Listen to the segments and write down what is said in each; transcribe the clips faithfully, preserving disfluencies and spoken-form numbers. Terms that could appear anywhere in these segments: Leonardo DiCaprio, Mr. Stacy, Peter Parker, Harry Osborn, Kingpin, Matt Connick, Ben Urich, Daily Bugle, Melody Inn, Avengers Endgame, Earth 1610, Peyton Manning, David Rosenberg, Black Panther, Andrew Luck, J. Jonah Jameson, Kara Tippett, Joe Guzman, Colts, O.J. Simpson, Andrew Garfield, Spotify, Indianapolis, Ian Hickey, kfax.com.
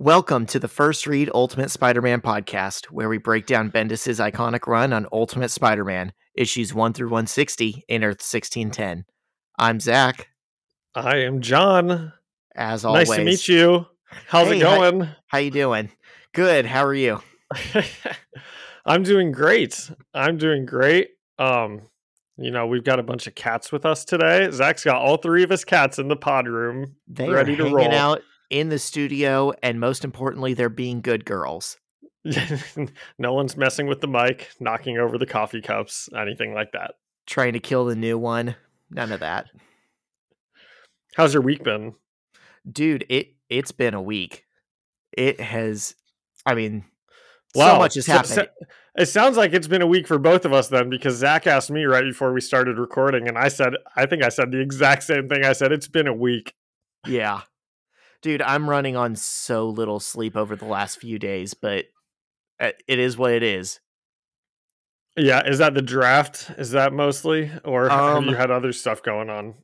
Welcome to the First Read Ultimate Spider-Man podcast, where we break down Bendis' iconic run on Ultimate Spider-Man, issues one through one sixty in Earth sixteen ten. I'm Zach. I am John. As always. Nice to meet you. How's hey, it going? How, how you doing? Good. How are you? I'm doing great. I'm doing great. Um, you know, we've got a bunch of cats with us today. Zach's got all three of his cats in the pod room. They ready are to roll. Out. In the studio, and most importantly, they're being good girls. No one's messing with the mic, knocking over the coffee cups, anything like that. Trying to kill the new one. None of that. How's your week been? Dude, it, it's been a week. It has, I mean, wow. So much has happened. So, so, it sounds like it's been a week for both of us then, because Zach asked me right before we started recording, and I said, I think I said the exact same thing. I said, it's been a week. Yeah. Dude, I'm running on so little sleep over the last few days, but it is what it is. Yeah, is that the draft? Is that mostly? Or um, have you had other stuff going on?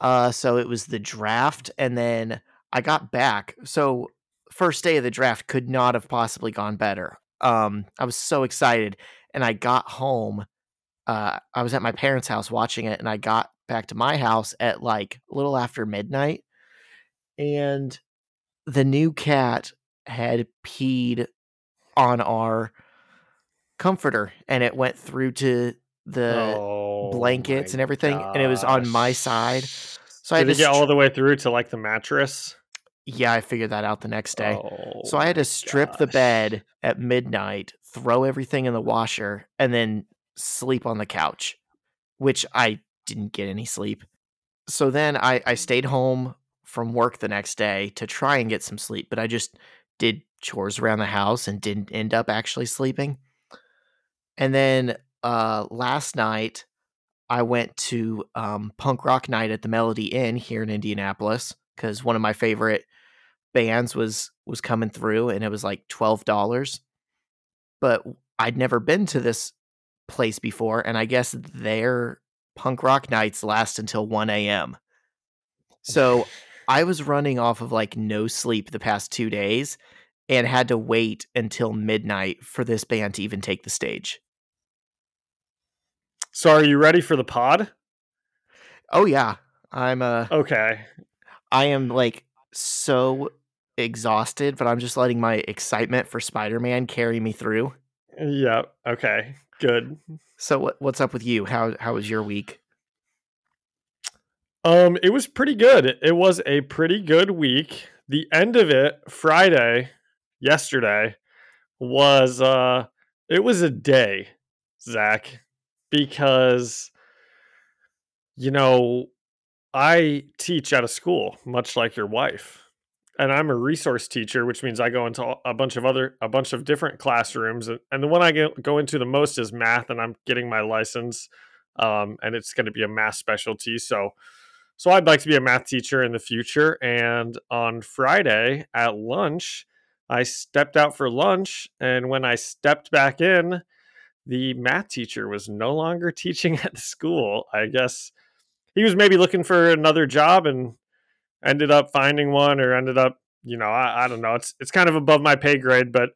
Uh, so it was the draft, and then I got back. So first day of the draft could not have possibly gone better. Um, I was so excited, and I got home. Uh, I was at my parents' house watching it, and I got back to my house at like a little after midnight. And the new cat had peed on our comforter, and it went through to the oh blankets and everything, gosh. And it was on my side. So Did I had to get str- all the way through to like the mattress. Yeah, I figured that out the next day. Oh so I had to strip gosh. the bed at midnight, throw everything in the washer, and then sleep on the couch, which I didn't get any sleep. So then I, I stayed home from work the next day to try and get some sleep, but I just did chores around the house and didn't end up actually sleeping. And then uh, last night I went to um, punk rock night at the Melody Inn here in Indianapolis, because one of my favorite bands was was coming through, and it was like twelve dollars. But I'd never been to this place before, and I guess their punk rock nights last until one a.m. So I was running off of like no sleep the past two days and had to wait until midnight for this band to even take the stage. So are you ready for the pod? Oh yeah. I'm uh okay. I am like so exhausted, but I'm just letting my excitement for Spider-Man carry me through. Yeah. Okay, good. So what, what's up with you? How, how was your week? Um, it was pretty good. It was a pretty good week. The end of it, Friday, yesterday, was, uh, it was a day, Zach, because, you know, I teach at a school, much like your wife, and I'm a resource teacher, which means I go into a bunch of other, a bunch of different classrooms. And, and the one I get, go into the most is math, and I'm getting my license, um, and it's going to be a math specialty. So, So I'd like to be a math teacher in the future. And on Friday at lunch, I stepped out for lunch. And when I stepped back in, the math teacher was no longer teaching at the school. I guess he was maybe looking for another job and ended up finding one, or ended up, you know, I, I don't know. It's it's kind of above my pay grade, but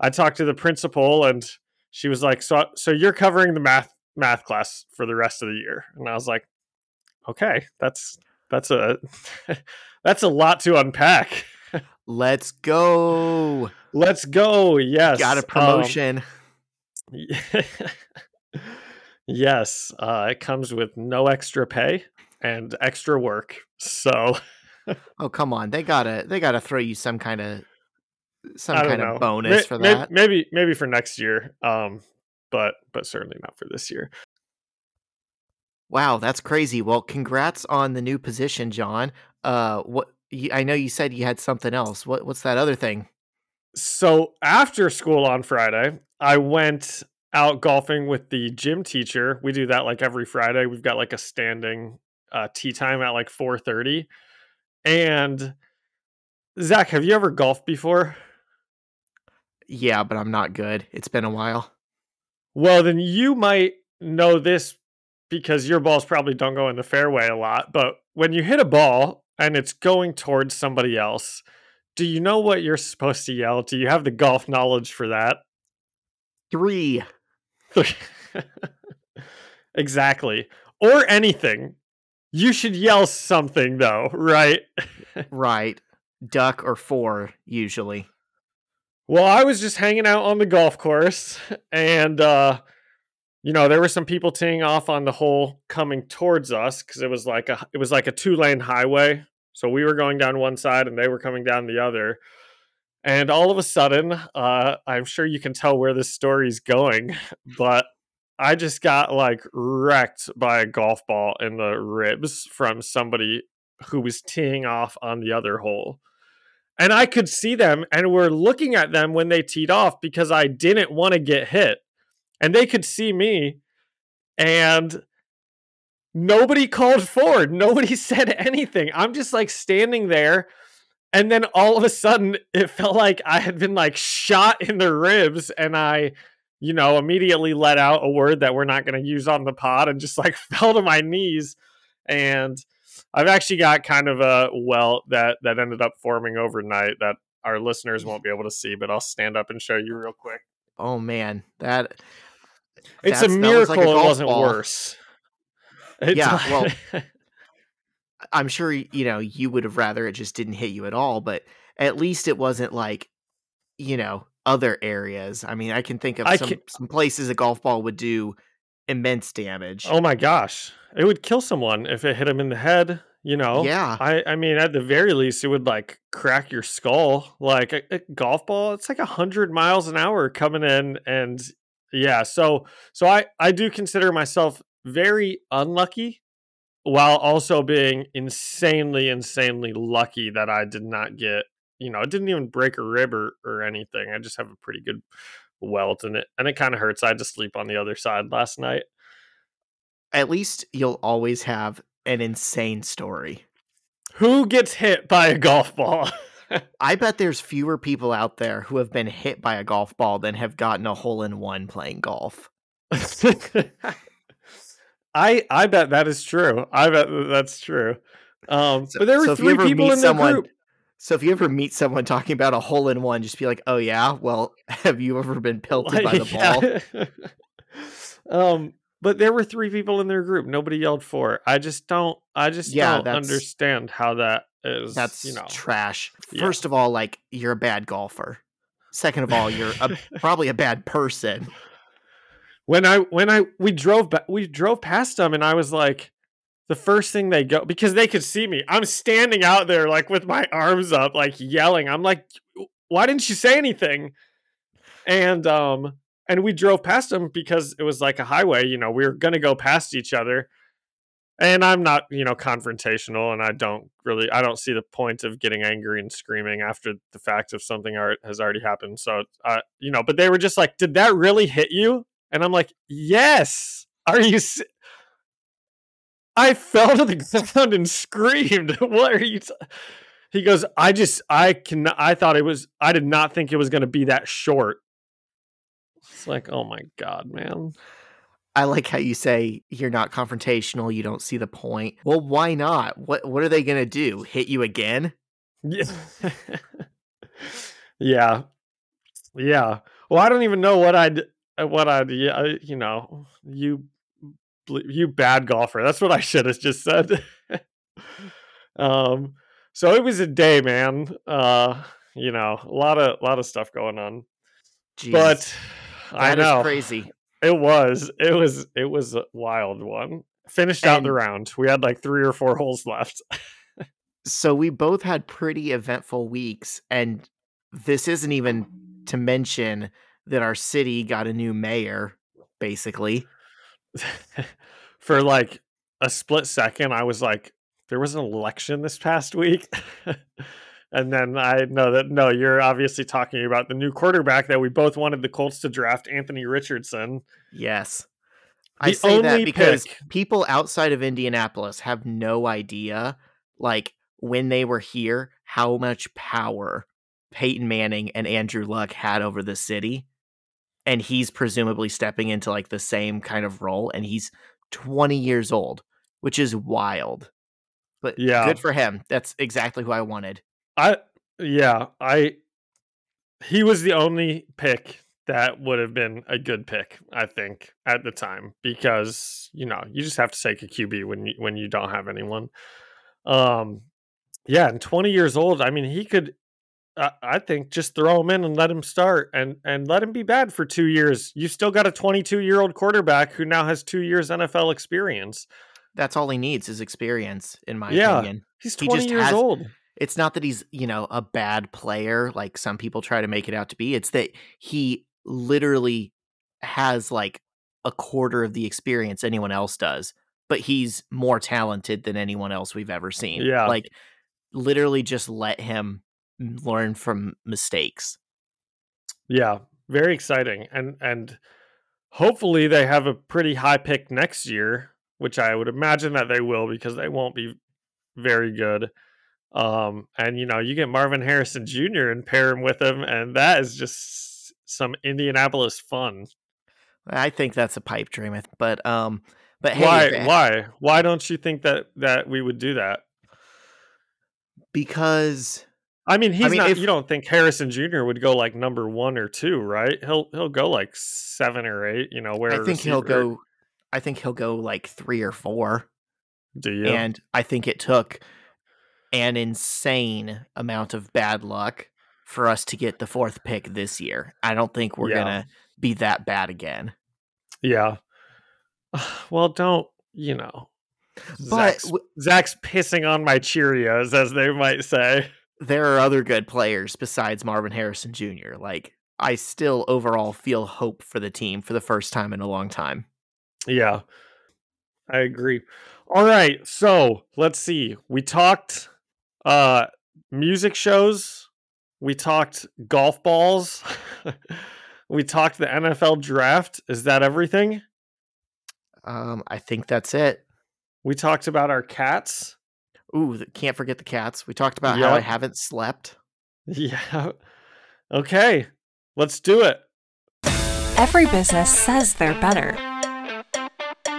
I talked to the principal, and she was like, so, so you're covering the math math class for the rest of the year. And I was like, okay, that's that's a that's a lot to unpack. Let's go. Let's go. Yes. Got a promotion. Um, yes. Uh, it comes with no extra pay and extra work. So oh, come on. They gotta they gotta throw you some kind of some I kind of bonus maybe, for that. Maybe maybe for next year. Um but but certainly not for this year. Wow, that's crazy. Well, congrats on the new position, John. Uh, what you, I know you said you had something else. What what's that other thing? So after school on Friday, I went out golfing with the gym teacher. We do that like every Friday. We've got like a standing uh, tee time at like four thirty. And Zach, have you ever golfed before? Yeah, but I'm not good. It's been a while. Well, then you might know this, because your balls probably don't go in the fairway a lot, but when you hit a ball and it's going towards somebody else, do you know what you're supposed to yell? Do you have the golf knowledge for that? Three. Exactly. Or anything. You should yell something, though, right? Right. Duck or four, usually. Well, I was just hanging out on the golf course, and, uh, you know, there were some people teeing off on the hole coming towards us, because it was like a it was like a two-lane highway. So we were going down one side, and they were coming down the other. And all of a sudden, uh, I'm sure you can tell where this story's going, but I just got, like, wrecked by a golf ball in the ribs from somebody who was teeing off on the other hole. And I could see them and were looking at them when they teed off because I didn't want to get hit. And they could see me, and nobody called forward. Nobody said anything. I'm just, like, standing there. And then all of a sudden, it felt like I had been, like, shot in the ribs, and I... you know, immediately let out a word that we're not going to use on the pod and just like fell to my knees. And I've actually got kind of a welt that, that ended up forming overnight that our listeners won't be able to see, but I'll stand up and show you real quick. Oh man, that it's a miracle like a it wasn't ball. Worse. It's yeah. Like... well, I'm sure, you know, you would have rather it just didn't hit you at all, but at least it wasn't like, you know, other areas. I mean, I can think of some, can... some places a golf ball would do immense damage. Oh my gosh. It would kill someone if it hit him in the head, you know? Yeah. I, I mean, at the very least, it would like crack your skull. Like a, a golf ball, it's like a hundred miles an hour coming in. And yeah, so, so I, I do consider myself very unlucky while also being insanely, insanely lucky that I did not get, you know, it didn't even break a rib or, or anything. I just have a pretty good welt in it. And it kind of hurts. I had to sleep on the other side last night. At least you'll always have an insane story. Who gets hit by a golf ball? I bet there's fewer people out there who have been hit by a golf ball than have gotten a hole in one playing golf. I I bet that is true. I bet that's true. Um, so, but there were so three people in someone, the group. So if you ever meet someone talking about a hole in one, just be like, oh yeah, well, have you ever been pelted by the ball? um, but there were three people in their group. Nobody yelled for it. I just don't, I just yeah, don't understand how that is. That's you know. trash. First yeah. of all, like you're a bad golfer. Second of all, you're a, probably a bad person. When I, when I, we drove, ba- we drove past them and I was like, the first thing they go, because they could see me. I'm standing out there, like, with my arms up, like, yelling. I'm like, why didn't you say anything? And um, and we drove past them because it was like a highway. You know, we were going to go past each other. And I'm not, you know, confrontational. And I don't really, I don't see the point of getting angry and screaming after the fact of something has already happened. So, uh, you know, but they were just like, did that really hit you? And I'm like, yes. Are you... Si- I fell to the ground and screamed. What are you? T-? He goes, I just, I can, I thought it was, I did not think it was going to be that short. It's like, oh my God, man. I like how you say you're not confrontational. You don't see the point. Well, why not? What, what are they going to do? Hit you again? Yeah. yeah. Yeah. Well, I don't even know what I'd, what I'd, you know, you. You bad golfer. That's what I should have just said. um, so it was a day, man. Uh, you know, a lot of lot of stuff going on. Jeez. But that I know is crazy. It was. It was. It was a wild one. Finished and out the round. We had like three or four holes left. So we both had pretty eventful weeks, and this isn't even to mention that our city got a new mayor, basically. For like a split second, I was like, there was an election this past week. And then I know that, no, you're obviously talking about the new quarterback that we both wanted the Colts to draft, Anthony Richardson. Yes. The I say that because pick... people outside of Indianapolis have no idea, like when they were here, how much power Peyton Manning and Andrew Luck had over the city. And he's presumably stepping into like the same kind of role. And he's twenty years old, which is wild. But yeah, good for him. That's exactly who I wanted. I Yeah, I. He was the only pick that would have been a good pick, I think, at the time, because you know you just have to take a Q B when you when you don't have anyone. Um, yeah, and twenty years old. I mean, he could. Uh, I think just throw him in and let him start and and let him be bad for two years. You've still got a twenty-two year old quarterback who now has two years N F L experience. That's all he needs is experience, in my yeah, opinion. He's twenty he just years has, old. It's not that he's, you know, a bad player like some people try to make it out to be. It's that he literally has like a quarter of the experience anyone else does, but he's more talented than anyone else we've ever seen. Yeah. Like literally just let him learn from mistakes. Yeah. Very exciting. And, and hopefully they have a pretty high pick next year, which I would imagine that they will because they won't be very good. Um, and, you know, you get Marvin Harrison Junior and pair him with him, and that is just some Indianapolis fun. I think that's a pipe dream. But um, but hey, why, that, why, why don't you think that, that we would do that? Because I mean, he's I mean, not. If, you don't think Harrison Junior would go like number one or two, right? He'll he'll go like seven or eight. You know, where I think receiver. he'll go. I think he'll go like three or four. Do you? And I think it took an insane amount of bad luck for us to get the fourth pick this year. I don't think we're yeah. gonna be that bad again. Yeah. Well, don't you know? But Zach's, w- Zach's pissing on my Cheerios, as they might say. There are other good players besides Marvin Harrison Junior Like, I still overall feel hope for the team for the first time in a long time. Yeah, I agree. All right, so let's see. We talked uh, music shows. We talked golf balls. We talked the N F L draft. Is that everything? Um, I think that's it. We talked about our cats. Ooh, can't forget the cats. We talked about yep. how I haven't slept. Yeah. Okay, let's do it. Every business says they're better.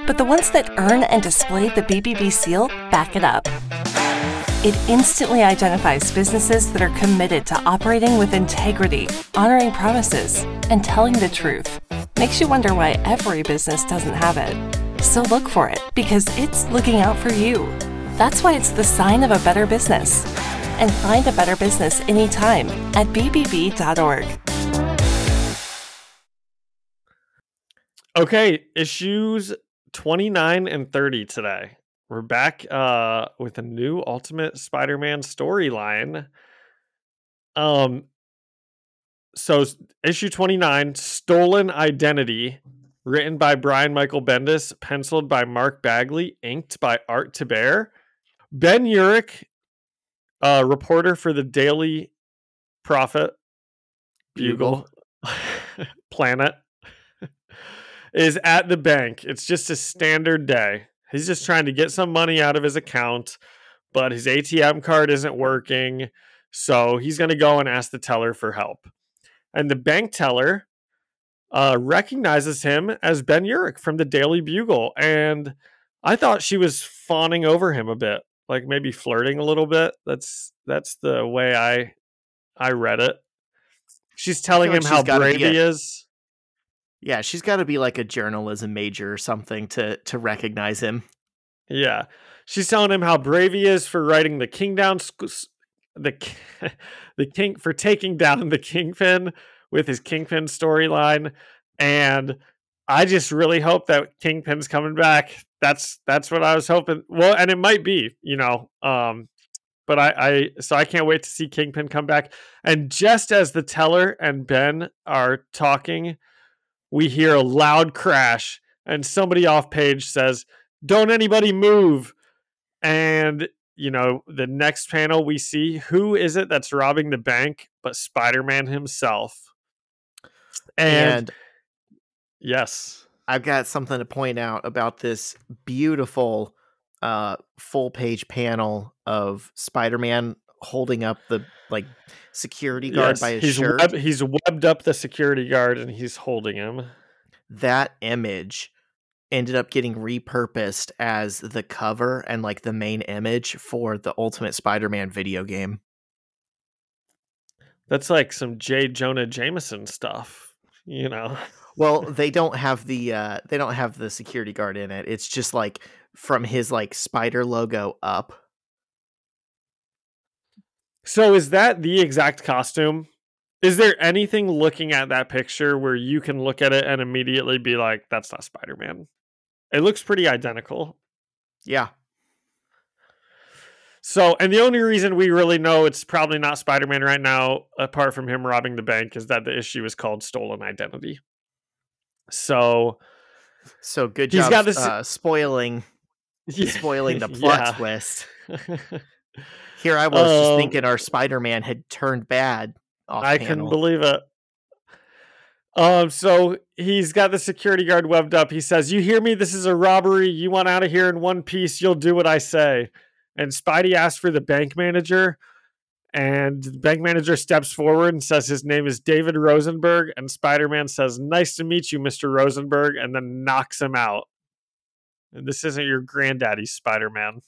But the ones that earn and display the B B B seal back it up. It instantly identifies businesses that are committed to operating with integrity, honoring promises, and telling the truth. Makes you wonder why every business doesn't have it. So look for it, because it's looking out for you. That's why it's the sign of a better business. And find a better business anytime at b b b dot org. Okay, issues twenty-nine and thirty today. We're back uh, with a new Ultimate Spider-Man storyline. Um, so issue twenty-nine, Stolen Identity. Written by Brian Michael Bendis, penciled by Mark Bagley, inked by Art Taber. Ben Urich, uh, reporter for the Daily Prophet, Bugle, Bugle. Planet, is at the bank. It's just a standard day. He's just trying to get some money out of his account, but his A T M card isn't working, so he's going to go and ask the teller for help. And the bank teller uh, recognizes him as Ben Urich from the Daily Bugle, and I thought she was fawning over him a bit, like maybe flirting a little bit. That's that's the way I I read it. She's telling him how brave he is. Yeah, she's got to be like a journalism major or something to to recognize him. Yeah, she's telling him how brave he is for writing the king down the the king for taking down the Kingpin with his Kingpin storyline, and I just really hope that Kingpin's coming back. That's that's what I was hoping. Well, and it might be, you know. Um, but I, I so I can't wait to see Kingpin come back. And just as the teller and Ben are talking, we hear a loud crash, and somebody off page says, "Don't anybody move!" And you know, the next panel we see who is it that's robbing the bank but Spider-Man himself. And, and yes, I've got something to point out about this beautiful uh, full page panel of Spider-Man holding up the like security guard yes, by his he's shirt. Web, he's webbed up the security guard and he's holding him. That image ended up getting repurposed as the cover and like the main image for the Ultimate Spider-Man video game. That's like some J. Jonah Jameson stuff, you know. Well, they don't have the uh, they don't have the security guard in it. It's just like from his like spider logo up. So is that the exact costume? Is there anything looking at that picture where you can look at it and immediately be like, that's not Spider-Man? It looks pretty identical. Yeah. So, and the only reason we really know it's probably not Spider-Man right now, apart from him robbing the bank, is that the issue is called Stolen Identity. So, so good job got this... uh, spoiling, yeah. spoiling the plot yeah. twist. Here I was um, just thinking our Spider-Man had turned bad. I couldn't believe it. Um, so he's got the security guard webbed up. He says, "You hear me? This is a robbery. You want out of here in one piece? You'll do what I say." And Spidey asks for the bank manager, and the bank manager steps forward and says his name is David Rosenberg. And Spider-Man says, "Nice to meet you, Mister Rosenberg," and then knocks him out. And this isn't your granddaddy, Spider-Man.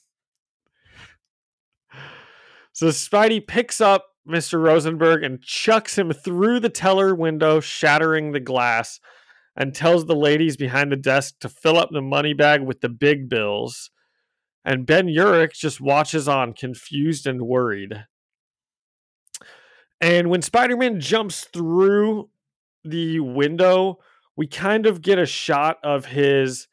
So Spidey picks up Mister Rosenberg and chucks him through the teller window, shattering the glass, and tells the ladies behind the desk to fill up the money bag with the big bills. And Ben Urich just watches on, confused and worried. And when Spider-Man jumps through the window, we kind of get a shot of his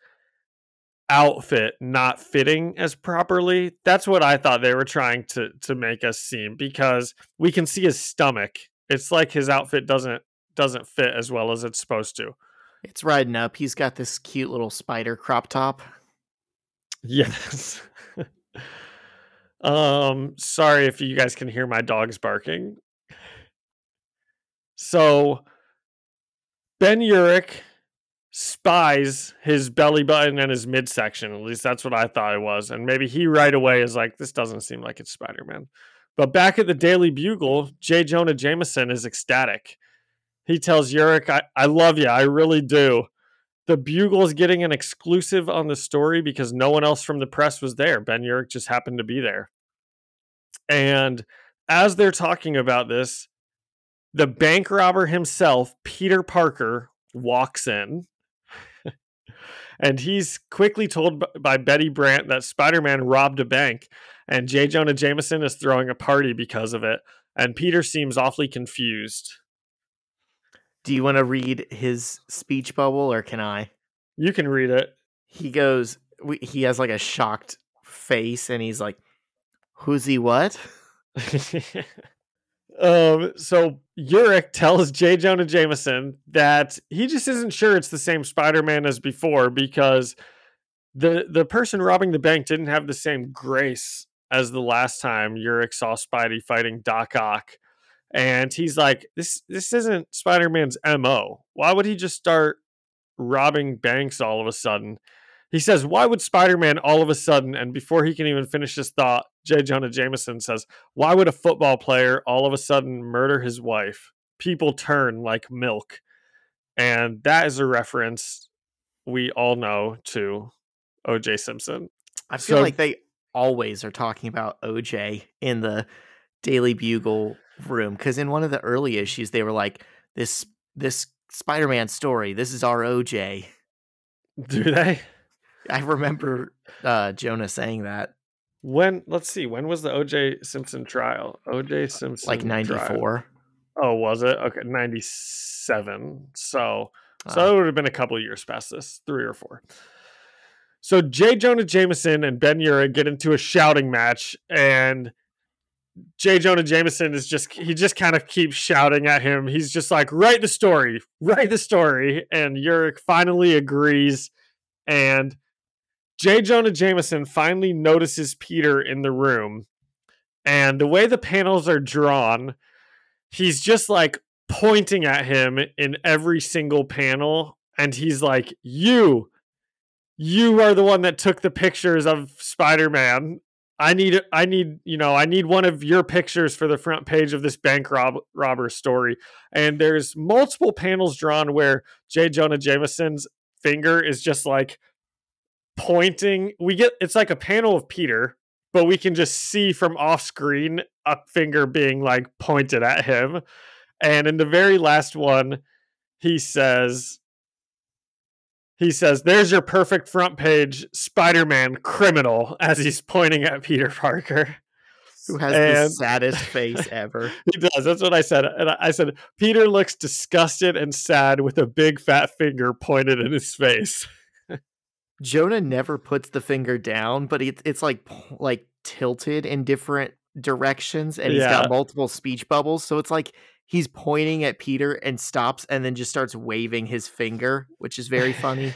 outfit not fitting as properly. That's what I thought they were trying to to make us seem, because we can see his stomach. It's like his outfit doesn't doesn't fit as well as it's supposed to. It's riding up. He's got this cute little spider crop top. Yes. um sorry if you guys can hear my dogs barking. So Ben Urich spies his belly button and his midsection. At least that's what I thought it was. And maybe he right away is like, this doesn't seem like it's Spider-Man. But back at the Daily Bugle, J. Jonah Jameson is ecstatic. He tells Urich, I, I love you. I really do. The Bugle is getting an exclusive on the story because no one else from the press was there. Ben Urich just happened to be there. And as they're talking about this, the bank robber himself, Peter Parker, walks in. And he's quickly told by Betty Brant that Spider-Man robbed a bank, and J. Jonah Jameson is throwing a party because of it. And Peter seems awfully confused. Do you want to read his speech bubble, or can I? You can read it. He goes, we, he has like a shocked face, and he's like, who's he what? Um, so Urich tells J. Jonah Jameson that he just isn't sure it's the same Spider-Man as before, because the the person robbing the bank didn't have the same grace as the last time Urich saw Spidey fighting Doc Ock. And he's like, this this isn't Spider-Man's M O. Why would he just start robbing banks all of a sudden? He says, why would Spider-Man all of a sudden, and before he can even finish his thought, J. Jonah Jameson says, why would a football player all of a sudden murder his wife? People turn like milk. And that is a reference we all know to O J. Simpson. I feel so, like they always are talking about O J in the Daily Bugle room, because in one of the early issues, they were like, this, this Spider-Man story, this is our O J. Do they? I remember uh, Jonah saying that. When, let's see, when was the O J. Simpson trial? O J. Simpson, like ninety-four. Oh, was it? Okay, ninety-seven. So, uh, so it would have been a couple of years past this, three or four. So J. Jonah Jameson and Ben Urich get into a shouting match, and J. Jonah Jameson is just, he just kind of keeps shouting at him. He's just like, write the story, write the story. And Urich finally agrees, and J. Jonah Jameson finally notices Peter in the room, and the way the panels are drawn, he's just like pointing at him in every single panel. And he's like, you, you are the one that took the pictures of Spider-Man. I need, I need, you know, I need one of your pictures for the front page of this bank rob- robber story. And there's multiple panels drawn where J. Jonah Jameson's finger is just like, pointing. We get, it's like a panel of Peter but we can just see from off screen a finger being like pointed at him. And in the very last one, he says, he says, "There's your perfect front page Spider-Man criminal," as he's pointing at Peter Parker, who has and... the saddest face ever. He does. That's what I said. And I said, Peter looks disgusted and sad with a big fat finger pointed in his face. Jonah never puts the finger down, but it's it's like like tilted in different directions, and he's yeah. got multiple speech bubbles. So it's like he's pointing at Peter and stops, and then just starts waving his finger, which is very funny.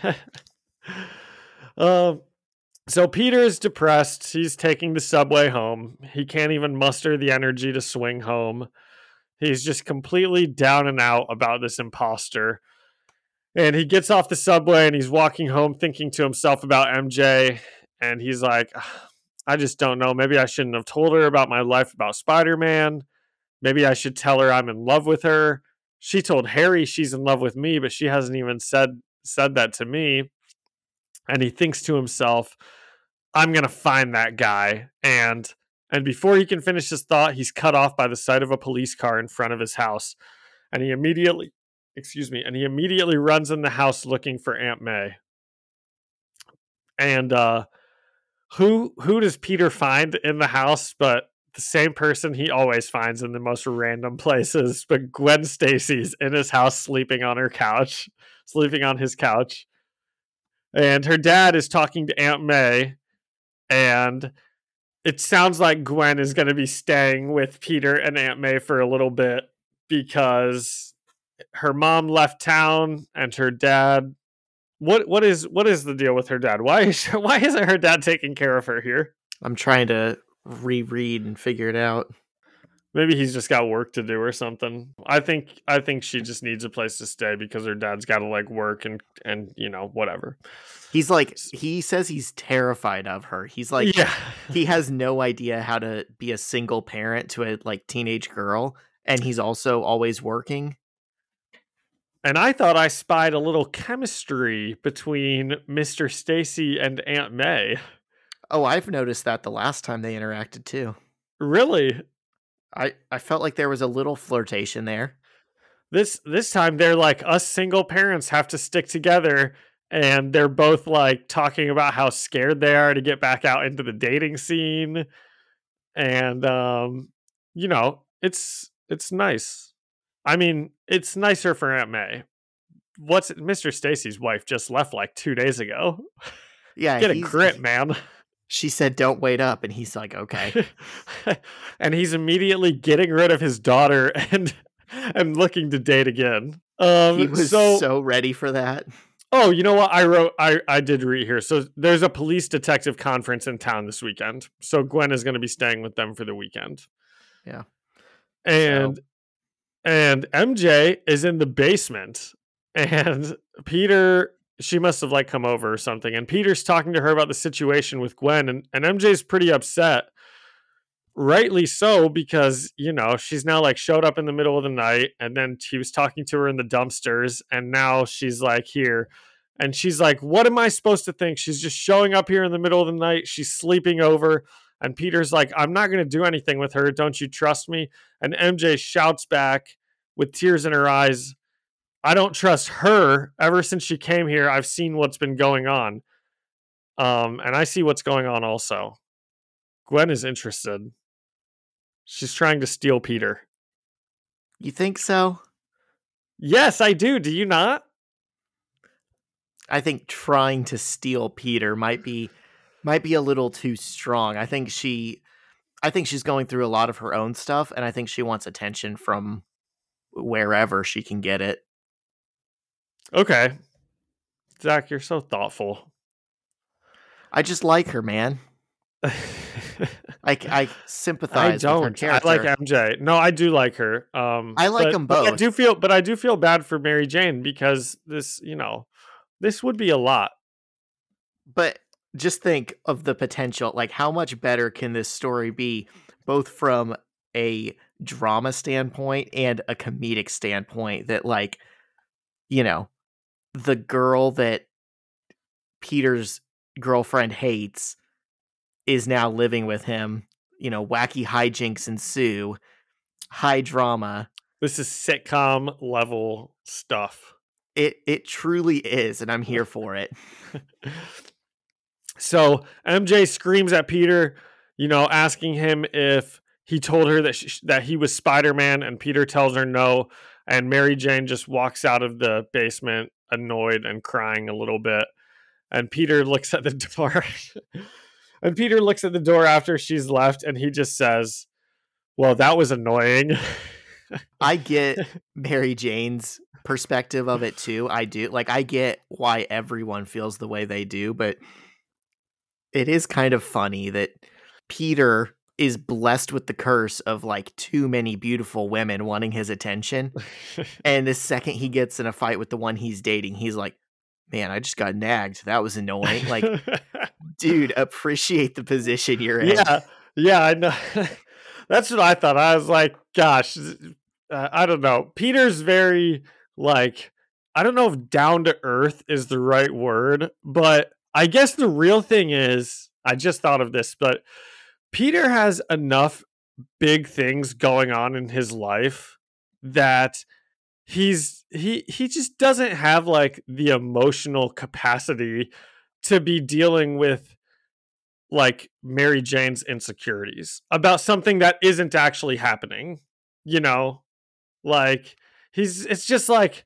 um, so Peter is depressed. He's taking the subway home. He can't even muster the energy to swing home. He's just completely down and out about this imposter. And he gets off the subway and he's walking home thinking to himself about M J. And he's like, I just don't know. Maybe I shouldn't have told her about my life about Spider-Man. Maybe I should tell her I'm in love with her. She told Harry she's in love with me, but she hasn't even said said that to me. And he thinks to himself, I'm going to find that guy. And, and before he can finish his thought, he's cut off by the sight of a police car in front of his house. And he immediately... Excuse me. And he immediately runs in the house looking for Aunt May. And uh, who who does Peter find in the house but the same person he always finds in the most random places? But Gwen Stacy's in his house sleeping on her couch, sleeping on his couch. And her dad is talking to Aunt May. And it sounds like Gwen is going to be staying with Peter and Aunt May for a little bit because... her mom left town and her dad. What what is what is the deal with her dad? Why is she, why isn't her dad taking care of her here? I'm trying to reread and figure it out. Maybe he's just got work to do or something. I think I think she just needs a place to stay because her dad's got to like work and and you know whatever. He's like he says he's terrified of her. He's like yeah. he has no idea how to be a single parent to a like teenage girl, and he's also always working. And I thought I spied a little chemistry between Mister Stacy and Aunt May. Oh, I've noticed that the last time they interacted, too. Really? I, I felt like there was a little flirtation there. This this time, they're like, us single parents have to stick together. And they're both like talking about how scared they are to get back out into the dating scene. And, um, you know, it's it's nice. I mean, it's nicer for Aunt May. What's Mister Stacy's wife just left like two days ago? Yeah, get a grip, man. She said, "Don't wait up," and he's like, "Okay." And he's immediately getting rid of his daughter and and looking to date again. Um, he was so, so ready for that. Oh, you know what? I wrote, I I did read here. So there's a police detective conference in town this weekend. So Gwen is going to be staying with them for the weekend. Yeah, and. So. And M J is in the basement, and Peter, she must have like come over or something. And Peter's talking to her about the situation with Gwen, and, and M J's pretty upset. Rightly so, because, you know, she's now like showed up in the middle of the night, and then he was talking to her in the dumpsters. And now she's like here, and she's like, what am I supposed to think? She's just showing up here in the middle of the night. She's sleeping over. And Peter's like, I'm not going to do anything with her. Don't you trust me? And M J shouts back with tears in her eyes, I don't trust her. Ever since she came here, I've seen what's been going on. Um, and I see what's going on also. Gwen is interested. She's trying to steal Peter. You think so? Yes, I do. Do you not? I think trying to steal Peter might be... Might be a little too strong. I think she, I think she's going through a lot of her own stuff, and I think she wants attention from wherever she can get it. Okay, Zach, you're so thoughtful. I just like her, man. I I sympathize. I don't. With her character. I like M J. No, I do like her. Um, I like but, them both. I do feel, but I do feel bad for Mary Jane because this, you know, this would be a lot. But. Just think of the potential, like how much better can this story be, both from a drama standpoint and a comedic standpoint, that like, you know, the girl that Peter's girlfriend hates is now living with him. You know, wacky hijinks ensue, high drama. This is sitcom level stuff. It it truly is, and I'm here for it. So M J screams at Peter, you know, asking him if he told her that she, that he was Spider-Man, and Peter tells her no. And Mary Jane just walks out of the basement, annoyed and crying a little bit. And Peter looks at the door. And Peter looks at the door after she's left, and he just says, well, that was annoying. I get Mary Jane's perspective of it, too. I do. Like, I get why everyone feels the way they do, but it is kind of funny that Peter is blessed with the curse of like too many beautiful women wanting his attention. And the second he gets in a fight with the one he's dating, he's like, man, I just got nagged. That was annoying. Like, dude, appreciate the position you're in. Yeah. Yeah. I know. That's what I thought. I was like, gosh, uh, I don't know. Peter's very like, I don't know if down to earth is the right word, but I guess the real thing is, I just thought of this, but Peter has enough big things going on in his life that he's he he just doesn't have like the emotional capacity to be dealing with like Mary Jane's insecurities about something that isn't actually happening, you know? Like he's it's just like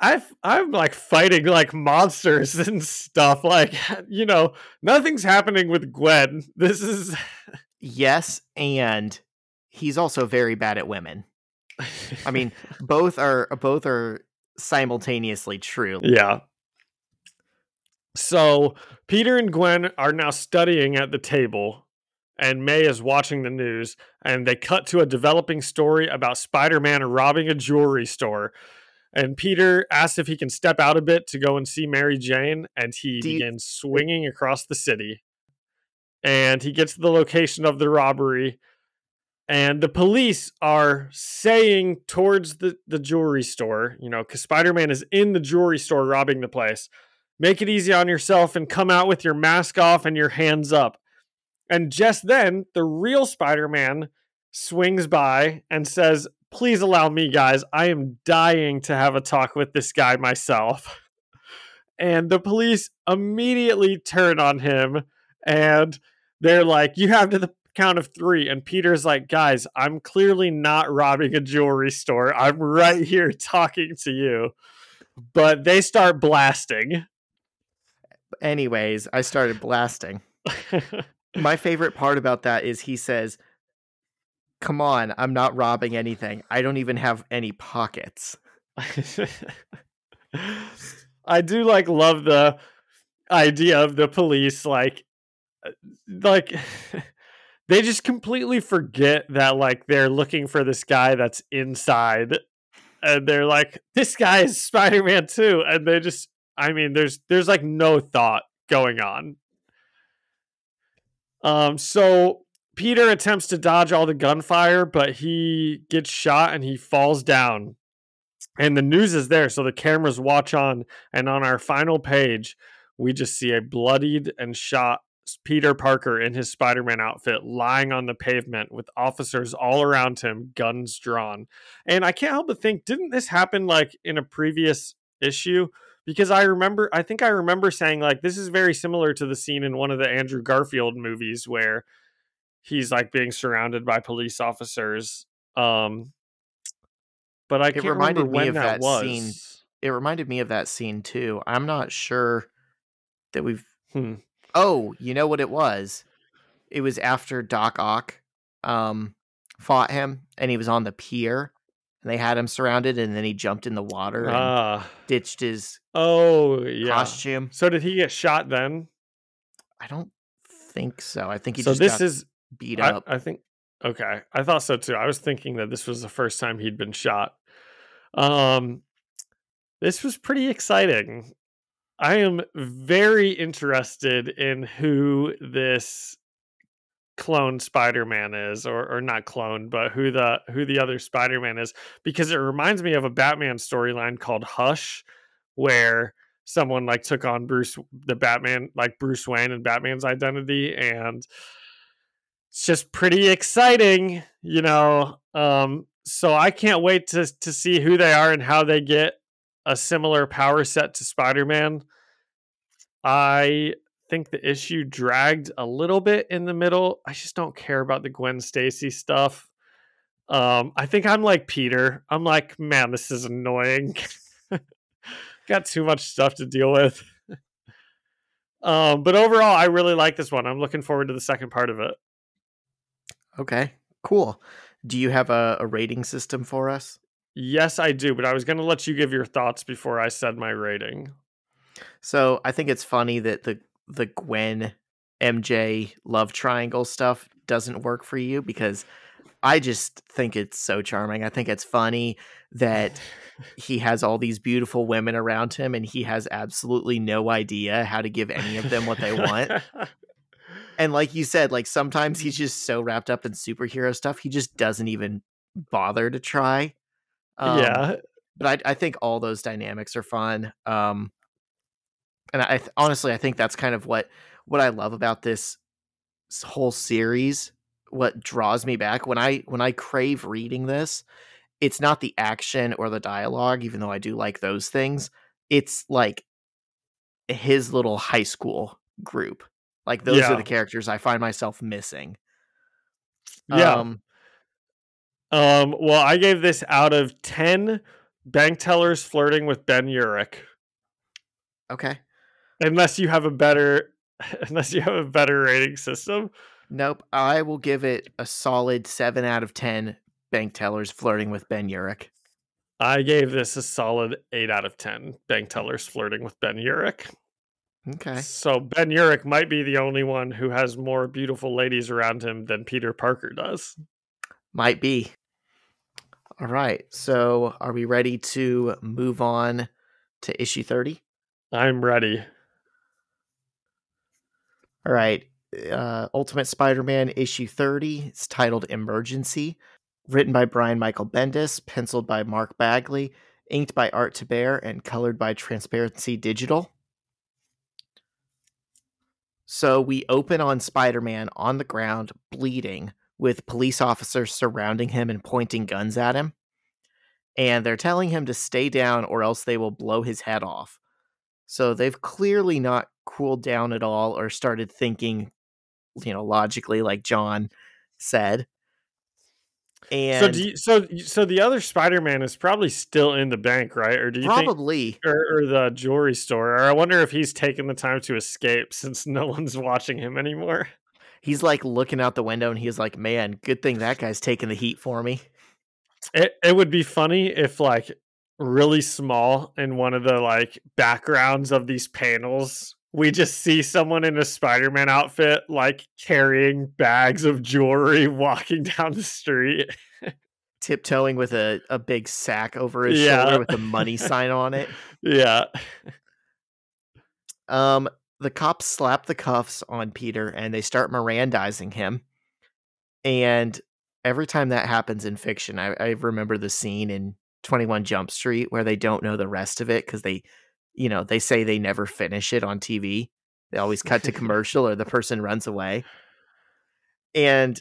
I've, I'm like fighting like monsters and stuff. Like, you know, nothing's happening with Gwen. This is. Yes. And he's also very bad at women. I mean, both are, both are simultaneously true. Yeah. So Peter and Gwen are now studying at the table, and May is watching the news, and they cut to a developing story about Spider-Man robbing a jewelry store. And Peter asks if he can step out a bit to go and see Mary Jane, and he Deep. begins swinging across the city. And he gets to the location of the robbery, and the police are saying towards the, the jewelry store, you know, because Spider-Man is in the jewelry store robbing the place, make it easy on yourself and come out with your mask off and your hands up. And just then, the real Spider-Man swings by and says, please allow me, guys. I am dying to have a talk with this guy myself. And the police immediately turn on him, and they're like, you have to the count of three. And Peter's like, guys, I'm clearly not robbing a jewelry store. I'm right here talking to you. But they start blasting. Anyways, I started blasting. My favorite part about that is he says, come on, I'm not robbing anything. I don't even have any pockets. I do like love the idea of the police. Like, like they just completely forget that like they're looking for this guy that's inside, and they're like, this guy is Spider-Man too. And they just, I mean, there's, there's like no thought going on. Um, so Peter attempts to dodge all the gunfire, but he gets shot and he falls down. And the news is there, so the cameras watch on. And on our final page, we just see a bloodied and shot Peter Parker in his Spider-Man outfit lying on the pavement with officers all around him, guns drawn. And I can't help but think, didn't this happen like in a previous issue? Because I remember, I think I remember saying like, this is very similar to the scene in one of the Andrew Garfield movies where he's like being surrounded by police officers. Um, but I can't it reminded remember when me of that, that was. Scene. It reminded me of that scene too. I'm not sure that we've, hmm. Oh, you know what it was? It was after Doc Ock um, fought him, and he was on the pier, and they had him surrounded, and then he jumped in the water and uh, ditched his oh, yeah. costume. So did he get shot then? I don't think so. I think he so just this got is, beat up. I, I think. Okay. I thought so too. I was thinking that this was the first time he'd been shot. Um, this was pretty exciting. I am very interested in who this clone Spider-Man is, or or not clone, but who the, who the other Spider-Man is, because it reminds me of a Batman storyline called Hush, where someone like took on Bruce, the Batman, like Bruce Wayne and Batman's identity. And it's just pretty exciting, you know? Um, so I can't wait to, to see who they are and how they get a similar power set to Spider-Man. I think the issue dragged a little bit in the middle. I just don't care about the Gwen Stacy stuff. Um, I think I'm like Peter. I'm like, man, this is annoying. Got too much stuff to deal with. um, but overall, I really like this one. I'm looking forward to the second part of it. Okay, cool. Do you have a, a rating system for us? Yes, I do. But I was going to let you give your thoughts before I said my rating. So I think it's funny that the, the Gwen M J love triangle stuff doesn't work for you, because I just think it's so charming. I think it's funny that he has all these beautiful women around him and he has absolutely no idea how to give any of them what they want. And like you said, like sometimes he's just so wrapped up in superhero stuff, he just doesn't even bother to try. Um, yeah. But I, I think all those dynamics are fun. Um, and I th- honestly, I think that's kind of what, what I love about this whole series. What draws me back when I when I crave reading this, it's not the action or the dialogue, even though I do like those things. It's like his little high school group. Like those yeah. are the characters I find myself missing. Yeah. Um, um. Well, I gave this out of ten bank tellers flirting with Ben Urich. Okay. Unless you have a better, unless you have a better rating system. Nope, I will give it a solid seven out of ten bank tellers flirting with Ben Urich. I gave this a solid eight out of ten bank tellers flirting with Ben Urich. Okay. So Ben Urich might be the only one who has more beautiful ladies around him than Peter Parker does. Might be. All right, so are we ready to move on to issue thirty? I'm ready. All right. Uh, Ultimate Spider-Man issue thirty. It's titled Emergency. Written by Brian Michael Bendis, penciled by Mark Bagley, inked by Art Taber, and colored by Transparency Digital. So we open on Spider-Man on the ground, bleeding, with police officers surrounding him and pointing guns at him. And they're telling him to stay down or else they will blow his head off. So they've clearly not cooled down at all or started thinking, you know, logically, like John said. And so, do you, so, so the other Spider-Man is probably still in the bank, right? Or do you probably think, or, or the jewelry store? Or I wonder if he's taken the time to escape since no one's watching him anymore. He's like looking out the window and he's like, "Man, good thing that guy's taking the heat for me." It it would be funny if like really small in one of the like backgrounds of these panels, we just see someone in a Spider-Man outfit, like carrying bags of jewelry, walking down the street, tiptoeing with a, a big sack over his yeah. shoulder with a money sign on it. Yeah. Um, the cops slap the cuffs on Peter and they start Mirandizing him. And every time that happens in fiction, I, I remember the scene in twenty-one Jump Street where they don't know the rest of it because they, you know, they say they never finish it on T V. They always cut to commercial or the person runs away. And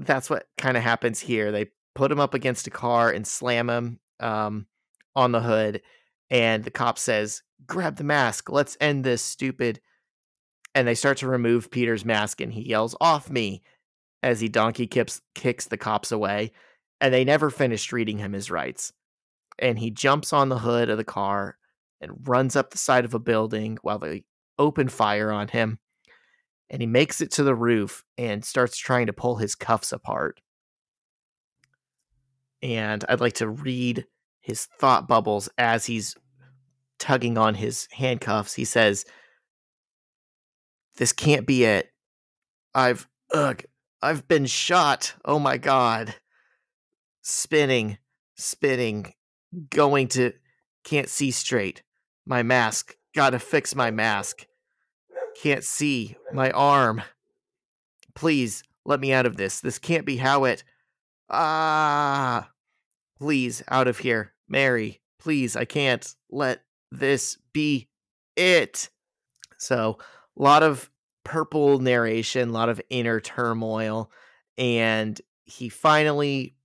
that's what kind of happens here. They put him up against a car and slam him um, on the hood. And the cop says, "Grab the mask. Let's end this, stupid." And they start to remove Peter's mask and he yells, "Off me," as he donkey kicks, kicks the cops away. And they never finished reading him his rights. And he jumps on the hood of the car and runs up the side of a building while they open fire on him. And he makes it to the roof and starts trying to pull his cuffs apart. And I'd like to read his thought bubbles as he's tugging on his handcuffs. He says, "This can't be it. I've, ugh, I've been shot. Oh my God. Spinning, spinning, going to, can't see straight. My mask. Gotta fix my mask. Can't see. My arm. Please, let me out of this. This can't be how it... Ah! Please, out of here. Mary, please, I can't let this be it. So a lot of purple narration, a lot of inner turmoil, and he finally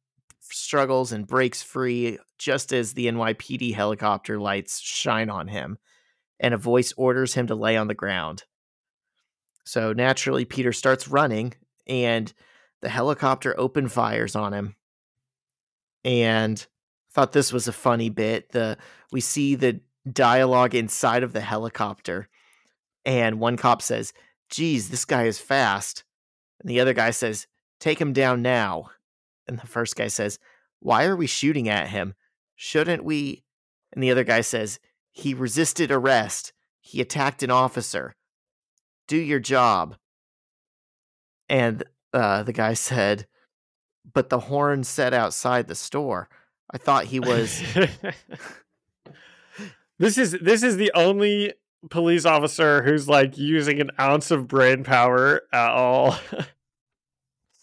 struggles and breaks free just as the N Y P D helicopter lights shine on him, and a voice orders him to lay on the ground. So naturally, Peter starts running, and the helicopter open fires on him. And I thought this was a funny bit. The we see the dialogue inside of the helicopter, and one cop says, "Geez, this guy is fast." And the other guy says, "Take him down now." And the first guy says, "Why are we shooting at him? Shouldn't we?" And the other guy says, "He resisted arrest. He attacked an officer. Do your job." And uh, the guy said, "But the horn said outside the store." I thought he was. This is this is the only police officer who's like using an ounce of brain power at all.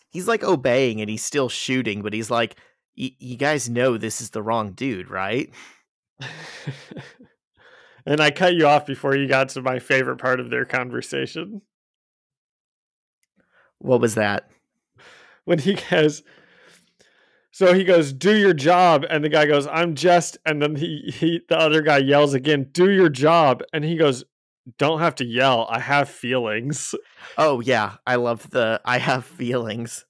He's like obeying and he's still shooting, but he's like, you guys know this is the wrong dude, right? And I cut you off before you got to my favorite part of their conversation. What was that? When he goes, so he goes, "Do your job." And the guy goes, "I'm just," and then he, he the other guy yells again, "Do your job." And he goes, "Don't have to yell. I have feelings." Oh, yeah. I love the I have feelings.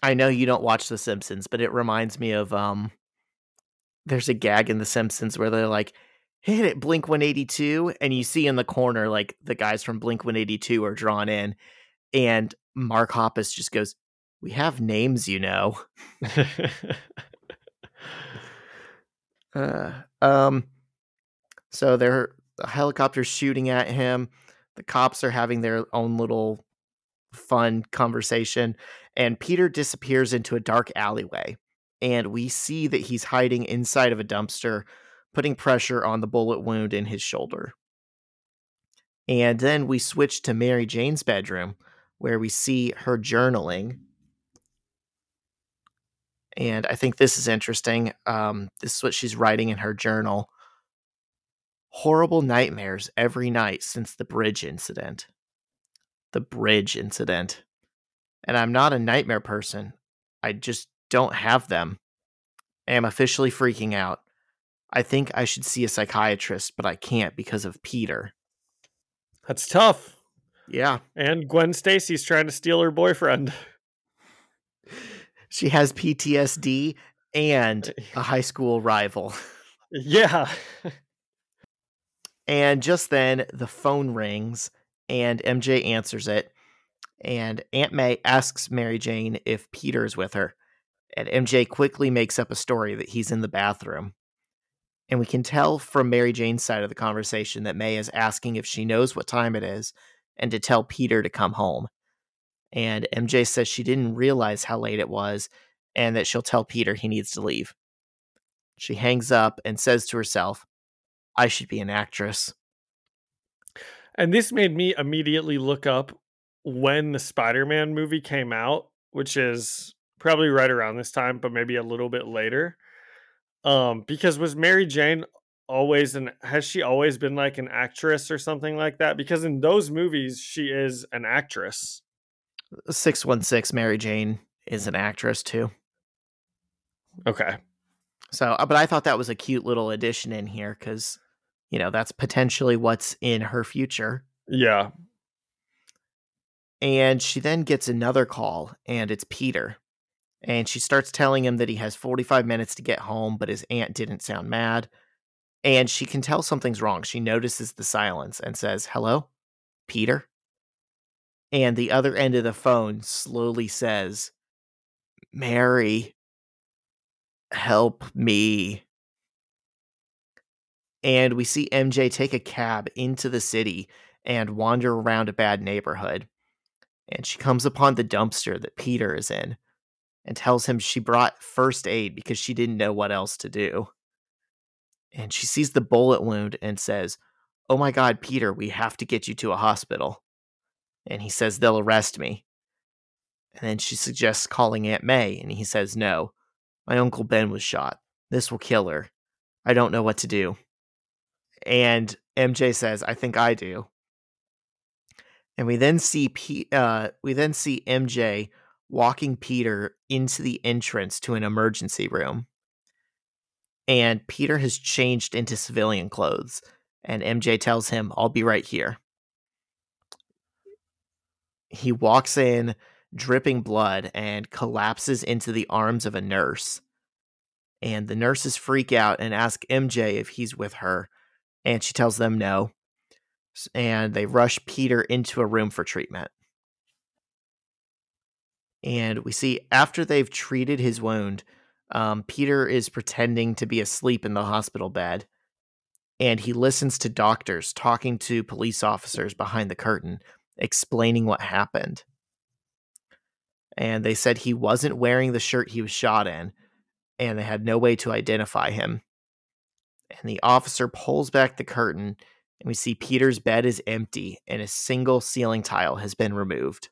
I know you don't watch The Simpsons, but it reminds me of um. There's a gag in The Simpsons where they're like, "Hit it, Blink one eighty-two. And you see in the corner, like the guys from Blink one eighty-two are drawn in. And Mark Hoppus just goes, "We have names, you know." uh, um, So they're. The helicopter's shooting at him. The cops are having their own little fun conversation. And Peter disappears into a dark alleyway. And we see that he's hiding inside of a dumpster, putting pressure on the bullet wound in his shoulder. And then we switch to Mary Jane's bedroom, where we see her journaling. And I think this is interesting. Um, this is what she's writing in her journal. "Horrible nightmares every night since the bridge incident. The bridge incident. And I'm not a nightmare person. I just don't have them. I am officially freaking out. I think I should see a psychiatrist, but I can't because of Peter." That's tough. Yeah. And Gwen Stacy's trying to steal her boyfriend. She has P T S D and a high school rival. Yeah. And just then, the phone rings, and M J answers it, and Aunt May asks Mary Jane if Peter is with her, and M J quickly makes up a story that he's in the bathroom. And we can tell from Mary Jane's side of the conversation that May is asking if she knows what time it is, and to tell Peter to come home. And M J says she didn't realize how late it was, and that she'll tell Peter he needs to leave. She hangs up and says to herself, "I should be an actress." And this made me immediately look up when the Spider-Man movie came out, which is probably right around this time, but maybe a little bit later. Um, because was Mary Jane always an, has she always been like an actress or something like that? Because in those movies, she is an actress. six one six Mary Jane is an actress too. Okay. So, but I thought that was a cute little addition in here because, you know, that's potentially what's in her future. Yeah. And she then gets another call, and it's Peter. And she starts telling him that he has forty-five minutes to get home, but his aunt didn't sound mad. And she can tell something's wrong. She notices the silence and says, "Hello, Peter?" And the other end of the phone slowly says, "Mary. Help me." And we see M J take a cab into the city and wander around a bad neighborhood. And she comes upon the dumpster that Peter is in and tells him she brought first aid because she didn't know what else to do. And she sees the bullet wound and says, "Oh my God, Peter, we have to get you to a hospital." And he says, "They'll arrest me." And then she suggests calling Aunt May, and he says, "No. My Uncle Ben was shot. This will kill her. I don't know what to do." And M J says, I think I do. And we then see P- uh, we then see M J walking Peter into the entrance to an emergency room. And Peter has changed into civilian clothes. And M J tells him, I'll be right here. He walks in, dripping blood, and collapses into the arms of a nurse. And the nurses freak out and ask M J if he's with her. And she tells them no. And they rush Peter into a room for treatment. And we see after they've treated his wound, um, Peter is pretending to be asleep in the hospital bed. And he listens to doctors talking to police officers behind the curtain, explaining what happened. And they said he wasn't wearing the shirt he was shot in, and they had no way to identify him. And the officer pulls back the curtain, and we see Peter's bed is empty, and a single ceiling tile has been removed.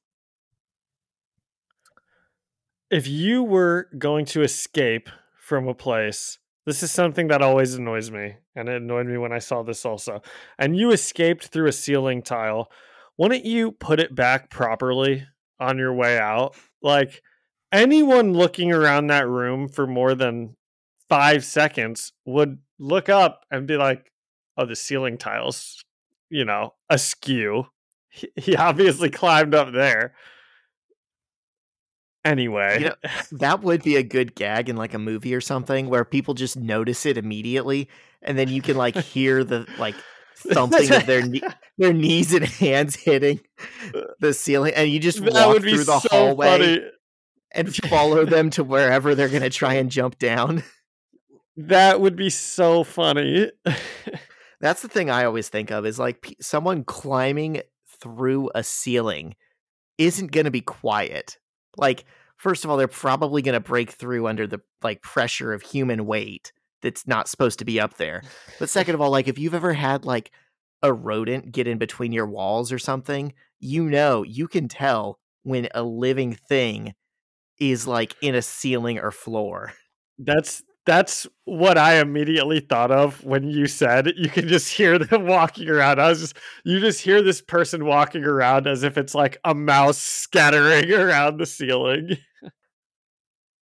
If you were going to escape from a place, this is something that always annoys me, and it annoyed me when I saw this also, and you escaped through a ceiling tile, wouldn't you put it back properly on your way out? Like, anyone looking around that room for more than five seconds would look up and be like, oh, the ceiling tile's, you know, askew. He, he obviously climbed up there. Anyway, you know, that would be a good gag in like a movie or something where people just notice it immediately, and then you can like hear the like thumping of their knee, their knees and hands hitting the ceiling, and you just that walk through the so hallway funny. And follow them to wherever they're gonna try and jump down. That would be so funny. That's the thing I always think of is like p- someone climbing through a ceiling isn't gonna be quiet. Like, first of all, they're probably going to break through under the like pressure of human weight that's not supposed to be up there. But second of all, like if you've ever had like a rodent get in between your walls or something, you know, you can tell when a living thing is like in a ceiling or floor. That's that's what I immediately thought of when you said you can just hear them walking around. I was just, you just hear this person walking around as if it's like a mouse scattering around the ceiling.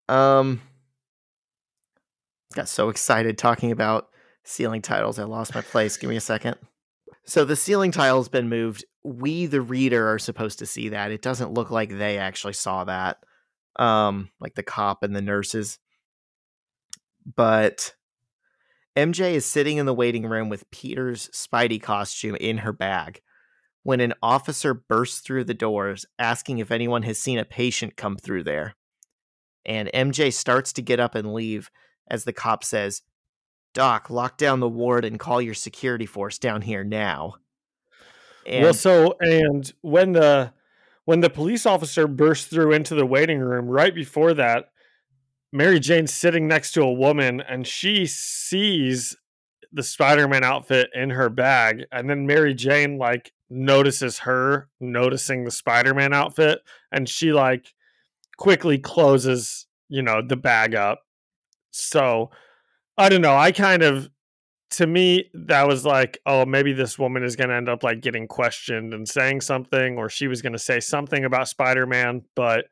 Um, got so excited talking about ceiling tiles. I lost my place. Give me a second. So the ceiling tile has been moved. We, the reader, are supposed to see that. It doesn't look like they actually saw that. Um, like the cop and the nurses. But M J is sitting in the waiting room with Peter's Spidey costume in her bag when an officer bursts through the doors asking if anyone has seen a patient come through there. And M J starts to get up and leave as the cop says, Doc, lock down the ward and call your security force down here now. And well, so and when the when the police officer bursts through into the waiting room right before that, Mary Jane's sitting next to a woman and she sees the Spider-Man outfit in her bag. And then Mary Jane like notices her noticing the Spider-Man outfit. And she like quickly closes, you know, the bag up. So I don't know. I kind of, to me, that was like, oh, maybe this woman is going to end up like getting questioned and saying something, or she was going to say something about Spider-Man, but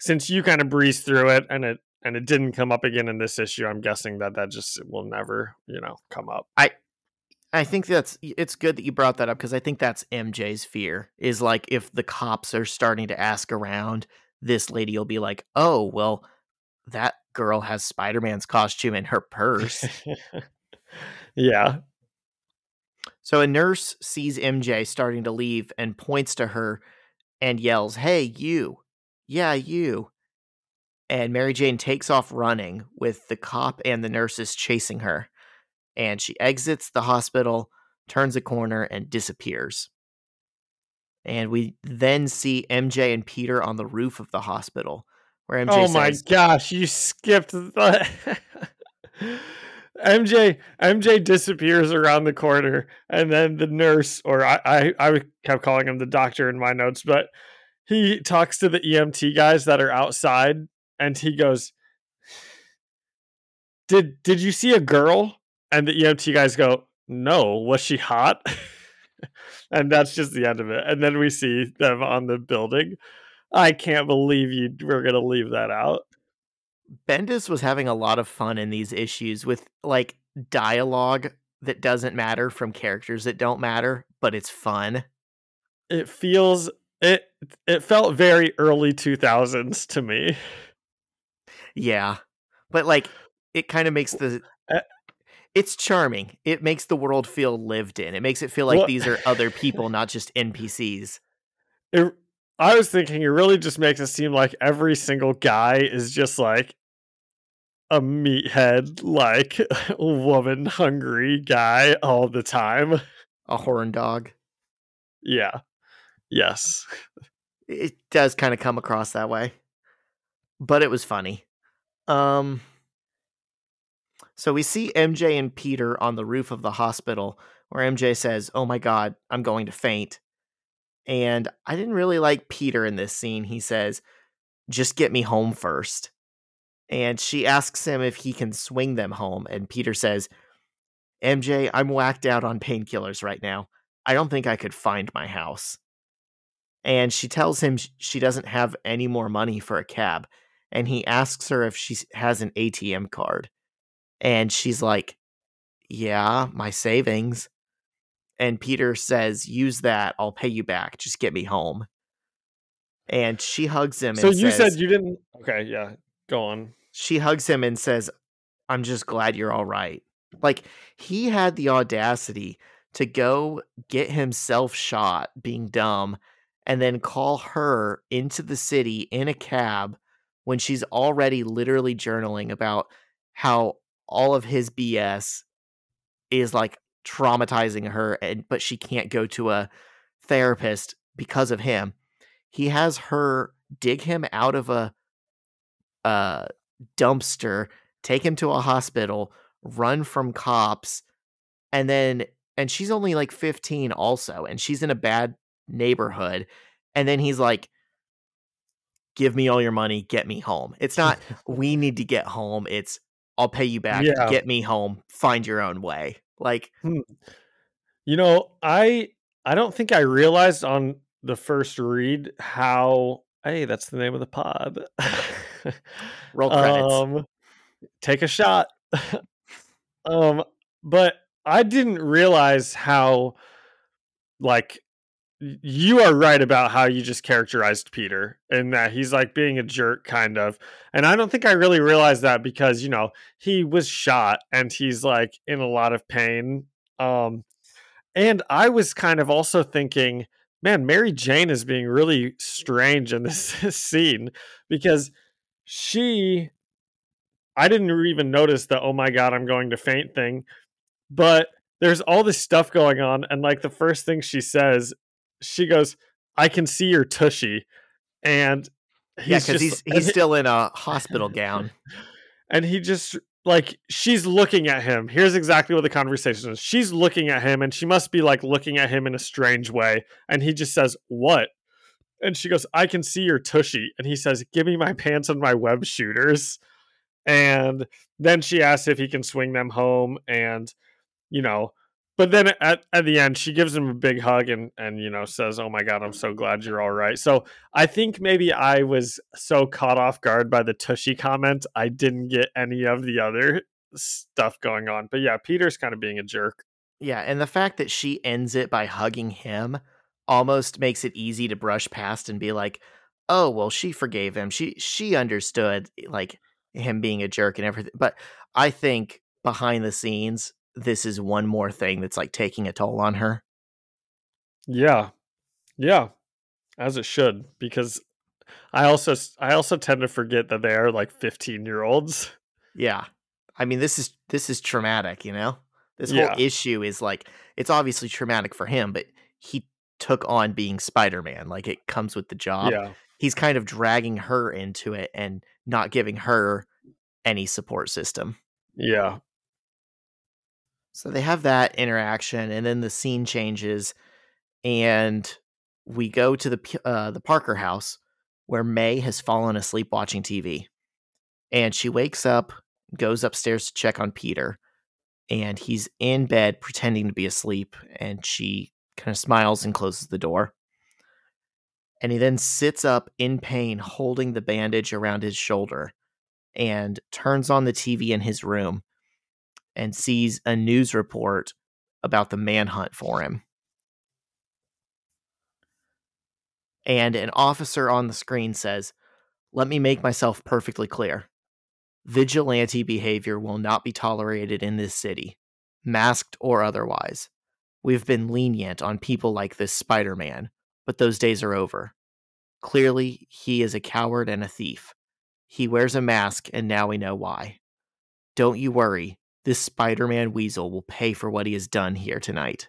since you kind of breezed through it and it and it didn't come up again in this issue, I'm guessing that that just will never, you know, come up. I I think that's it's good that you brought that up because I think that's M J's fear is like if the cops are starting to ask around, this lady will be like, oh, well, that girl has Spider-Man's costume in her purse. Yeah. So a nurse sees M J starting to leave and points to her and yells, hey, you. Yeah, you. And Mary Jane takes off running with the cop and the nurses chasing her. And she exits the hospital, turns a corner, and disappears. And we then see M J and Peter on the roof of the hospital. Where M J oh says, my gosh, you skipped the... M J M J disappears around the corner, and then the nurse, or I, I, I kept calling him the doctor in my notes, but... he talks to the E M T guys that are outside and he goes, Did did you see a girl? And the E M T guys go, no, was she hot? And that's just the end of it. And then we see them on the building. I can't believe you were going to leave that out. Bendis was having a lot of fun in these issues with like dialogue that doesn't matter from characters that don't matter, but it's fun. It feels it it felt very early two thousands to me. Yeah. But like it kind of makes the it's charming. It makes the world feel lived in. It makes it feel like well, these are other people, not just N P Cs. It, I was thinking it really just makes it seem like every single guy is just like a meathead, like woman hungry guy all the time. A horn dog. Yeah. Yes. It does kind of come across that way. But it was funny. Um So we see M J and Peter on the roof of the hospital where M J says, "Oh my God, I'm going to faint." And I didn't really like Peter in this scene. He says, "Just get me home first." And she asks him if he can swing them home. And Peter says, "M J, I'm whacked out on painkillers right now. I don't think I could find my house." And she tells him she doesn't have any more money for a cab. And he asks her if she has an A T M card. And she's like, "Yeah, my savings." And Peter says, "Use that. I'll pay you back. Just get me home." And she hugs him. So and you says, said you didn't. Okay, yeah, go on. She hugs him and says, "I'm just glad you're all right." Like he had the audacity to go get himself shot being dumb and then call her into the city in a cab when she's already literally journaling about how all of his B S is like traumatizing her, and but she can't go to a therapist because of him. He has her dig him out of a uh, dumpster, take him to a hospital, run from cops, and then and she's only like fifteen also, and she's in a bad neighborhood. And then he's like, "Give me all your money, get me home." It's not "we need to get home," it's "I'll pay you back. Yeah. Get me home. Find your own way." Like, you know, I, I don't think I realized on the first read how, hey, that's the name of the pod. Roll credits. Um, take a shot. um, but I didn't realize how, like, you are right about how you just characterized Peter and that he's like being a jerk kind of. And I don't think I really realized that because, you know, he was shot and he's like in a lot of pain. Um, and I was kind of also thinking, man, Mary Jane is being really strange in this scene because she, I didn't even notice the, "Oh my God, I'm going to faint" thing, but there's all this stuff going on. And like the first thing she says, she goes, "I can see your tushy," and he's yeah, because he's he's he, still in a hospital gown, and he just like she's looking at him. Here's exactly what the conversation is. She's looking at him, and she must be like looking at him in a strange way. And he just says, "What?" And she goes, "I can see your tushy," and he says, "Give me my pants and my web shooters." And then she asks if he can swing them home, and you know. But then at, at the end, she gives him a big hug and, and, you know, says, "Oh, my God, I'm so glad you're all right." So I think maybe I was so caught off guard by the tushy comment, I didn't get any of the other stuff going on. But yeah, Peter's kind of being a jerk. Yeah. And the fact that she ends it by hugging him almost makes it easy to brush past and be like, oh, well, she forgave him. She she understood like him being a jerk and everything. But I think behind the scenes, this is one more thing that's like taking a toll on her. Yeah. Yeah. As it should, because I also, I also tend to forget that they are like fifteen year olds. Yeah. I mean, this is, this is traumatic, you know, this whole yeah. issue is like, it's obviously traumatic for him, but he took on being Spider-Man. Like it comes with the job. Yeah. He's kind of dragging her into it and not giving her any support system. Yeah. So they have that interaction, and then the scene changes, and we go to the uh, the Parker house, where May has fallen asleep watching T V. And she wakes up, goes upstairs to check on Peter, and he's in bed pretending to be asleep, and she kind of smiles and closes the door. And he then sits up in pain, holding the bandage around his shoulder, and turns on the T V in his room and sees a news report about the manhunt for him. And an officer on the screen says, "Let me make myself perfectly clear. Vigilante behavior will not be tolerated in this city, masked or otherwise. We've been lenient on people like this Spider-Man, but those days are over. Clearly, he is a coward and a thief. He wears a mask, and now we know why. Don't you worry. This Spider-Man weasel will pay for what he has done here tonight."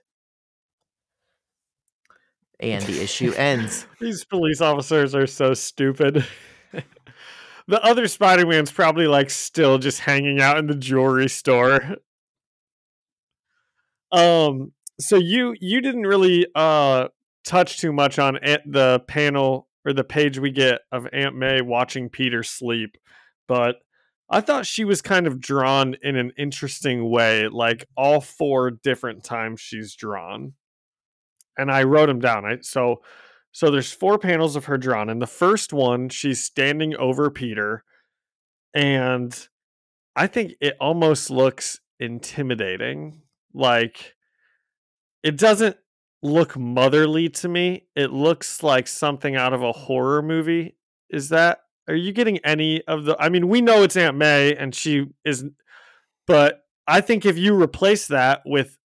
And the issue ends. These police officers are so stupid. The other Spider-Man's probably like still just hanging out in the jewelry store. Um. So you you didn't really uh touch too much on Aunt, the panel or the page we get of Aunt May watching Peter sleep, but I thought she was kind of drawn in an interesting way, like all four different times she's drawn. And I wrote them down. I, so, so there's four panels of her drawn. And the first one, she's standing over Peter. And I think it almost looks intimidating. Like, it doesn't look motherly to me. It looks like something out of a horror movie. Is that? Are you getting any of the... I mean, we know it's Aunt May, and she isn't... But I think if you replace that with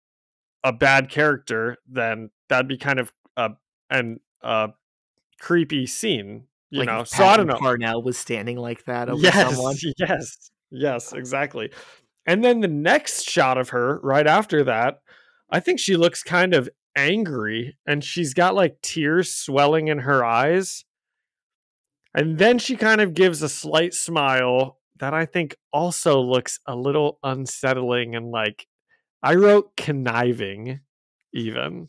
a bad character, then that'd be kind of a, an, a creepy scene, you like know? So I don't know. Parnell was standing like that over yes, someone. Yes, yes, exactly. And then the next shot of her, right after that, I think she looks kind of angry, and she's got, like, tears swelling in her eyes. And then she kind of gives a slight smile that I think also looks a little unsettling and like I wrote conniving even.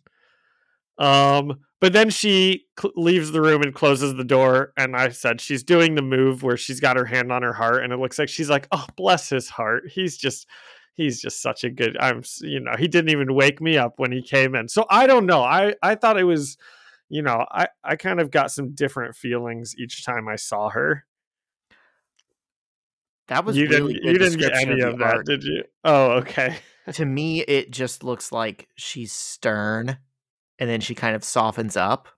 Um, but then she cl- leaves the room and closes the door. And I said, she's doing the move where she's got her hand on her heart. And it looks like she's like, oh, bless his heart. He's just he's just such a good I'm, you know, he didn't even wake me up when he came in. So I don't know. I, I thought it was. You know, I, I kind of got some different feelings each time I saw her. That was you really didn't, good you didn't get any of, of that, art. Did you? Oh, okay. To me, it just looks like she's stern, and then she kind of softens up.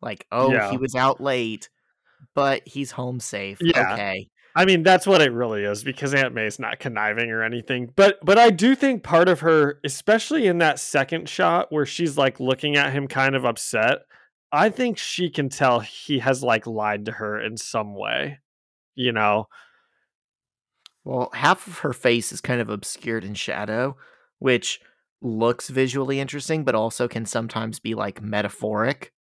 Like, oh, yeah. He was out late, but he's home safe. Yeah. Okay. I mean, that's what it really is, because Aunt May's not conniving or anything. But but I do think part of her, especially in that second shot where she's like looking at him kind of upset, I think she can tell he has like lied to her in some way, you know? Well, half of her face is kind of obscured in shadow, which looks visually interesting, but also can sometimes be like metaphoric.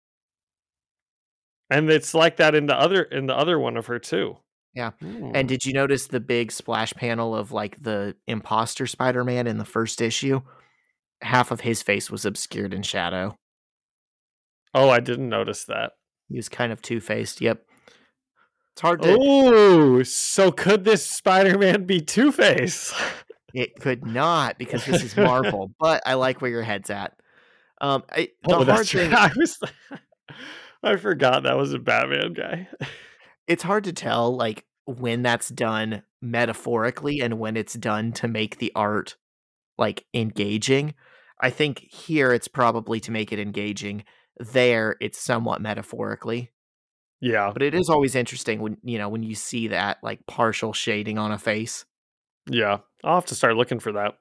And it's like that in the other in the other one of her, too. Yeah. Ooh. And did you notice the big splash panel of like the imposter Spider-Man in the first issue? Half of his face was obscured in shadow. Oh, I didn't notice that. He was kind of two-faced. Yep. It's hard to... Ooh, so could this Spider-Man be two-faced? It could not, because this is Marvel, but I like where your head's at. Um, I, the oh, hard thing... I, was... I forgot that was a Batman guy. It's hard to tell, like, when that's done metaphorically and when it's done to make the art, like, engaging. I think here it's probably to make it engaging. There, it's somewhat metaphorically. Yeah. But it is always interesting when, you know, when you see that, like, partial shading on a face. Yeah. I'll have to start looking for that.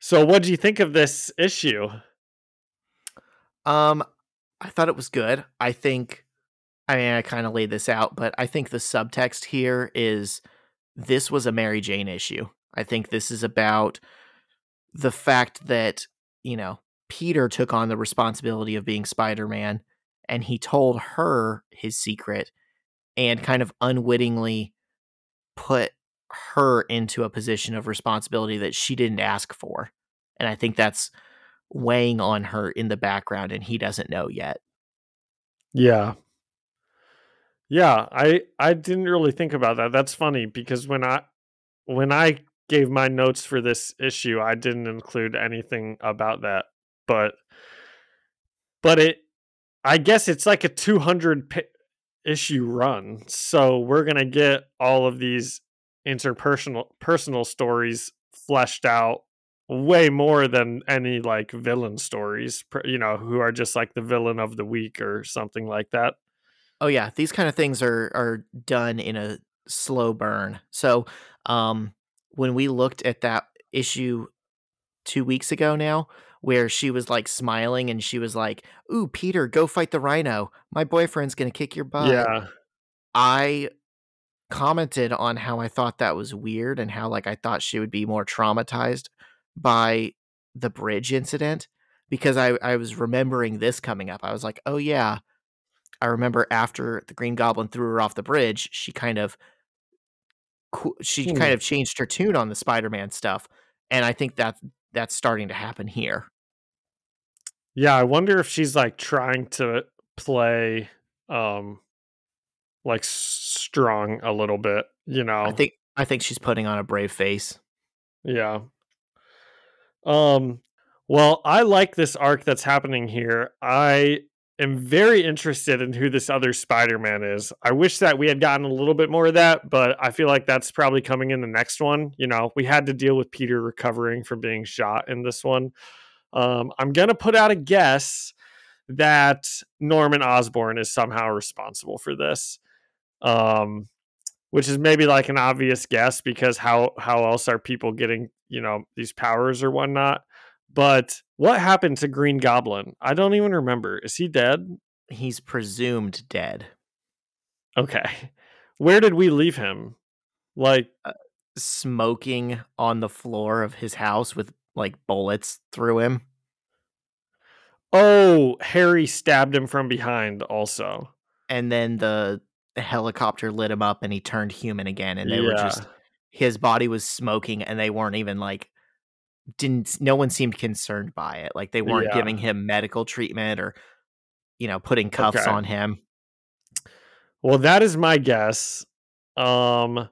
So what do you think of this issue? Um, I thought it was good. I think... I mean, I kind of laid this out, but I think the subtext here is this was a Mary Jane issue. I think this is about the fact that, you know, Peter took on the responsibility of being Spider-Man, and he told her his secret and kind of unwittingly put her into a position of responsibility that she didn't ask for. And I think that's weighing on her in the background, and he doesn't know yet. Yeah. Yeah, I, I didn't really think about that. That's funny, because when I when I gave my notes for this issue, I didn't include anything about that, but but it, I guess it's like a two hundred pi- issue run, so we're gonna get all of these interpersonal personal stories fleshed out way more than any like villain stories, you know, who are just like the villain of the week or something like that. Oh yeah, these kind of things are are done in a slow burn. So um when we looked at that issue two weeks ago now, where she was like smiling and she was like, "Ooh, Peter, go fight the rhino. My boyfriend's gonna kick your butt." Yeah. I commented on how I thought that was weird and how like I thought she would be more traumatized by the bridge incident, because I, I was remembering this coming up. I was like, oh yeah, I remember after the Green Goblin threw her off the bridge, she kind of she hmm. kind of changed her tune on the Spider-Man stuff, and I think that that's starting to happen here. Yeah, I wonder if she's like trying to play um like strong a little bit, you know. I think I think she's putting on a brave face. Yeah. Um, well, I like this arc that's happening here. I am very interested in who this other Spider-Man is. I wish that we had gotten a little bit more of that, but I feel like that's probably coming in the next one. You know, we had to deal with Peter recovering from being shot in this one. Um, I'm going to put out a guess that Norman Osborn is somehow responsible for this. Um, which is maybe like an obvious guess, because how, how else are people getting, you know, these powers or whatnot? But what happened to Green Goblin? I don't even remember. Is he dead? He's presumed dead. Okay. Where did we leave him? Like uh, smoking on the floor of his house with like bullets through him. Oh, Harry stabbed him from behind also. And then the The helicopter lit him up and he turned human again, and they yeah. were just, his body was smoking, and they weren't even like, didn't no one seemed concerned by it, like they weren't yeah. giving him medical treatment or, you know, putting cuffs okay. on him. Well, that is my guess. Um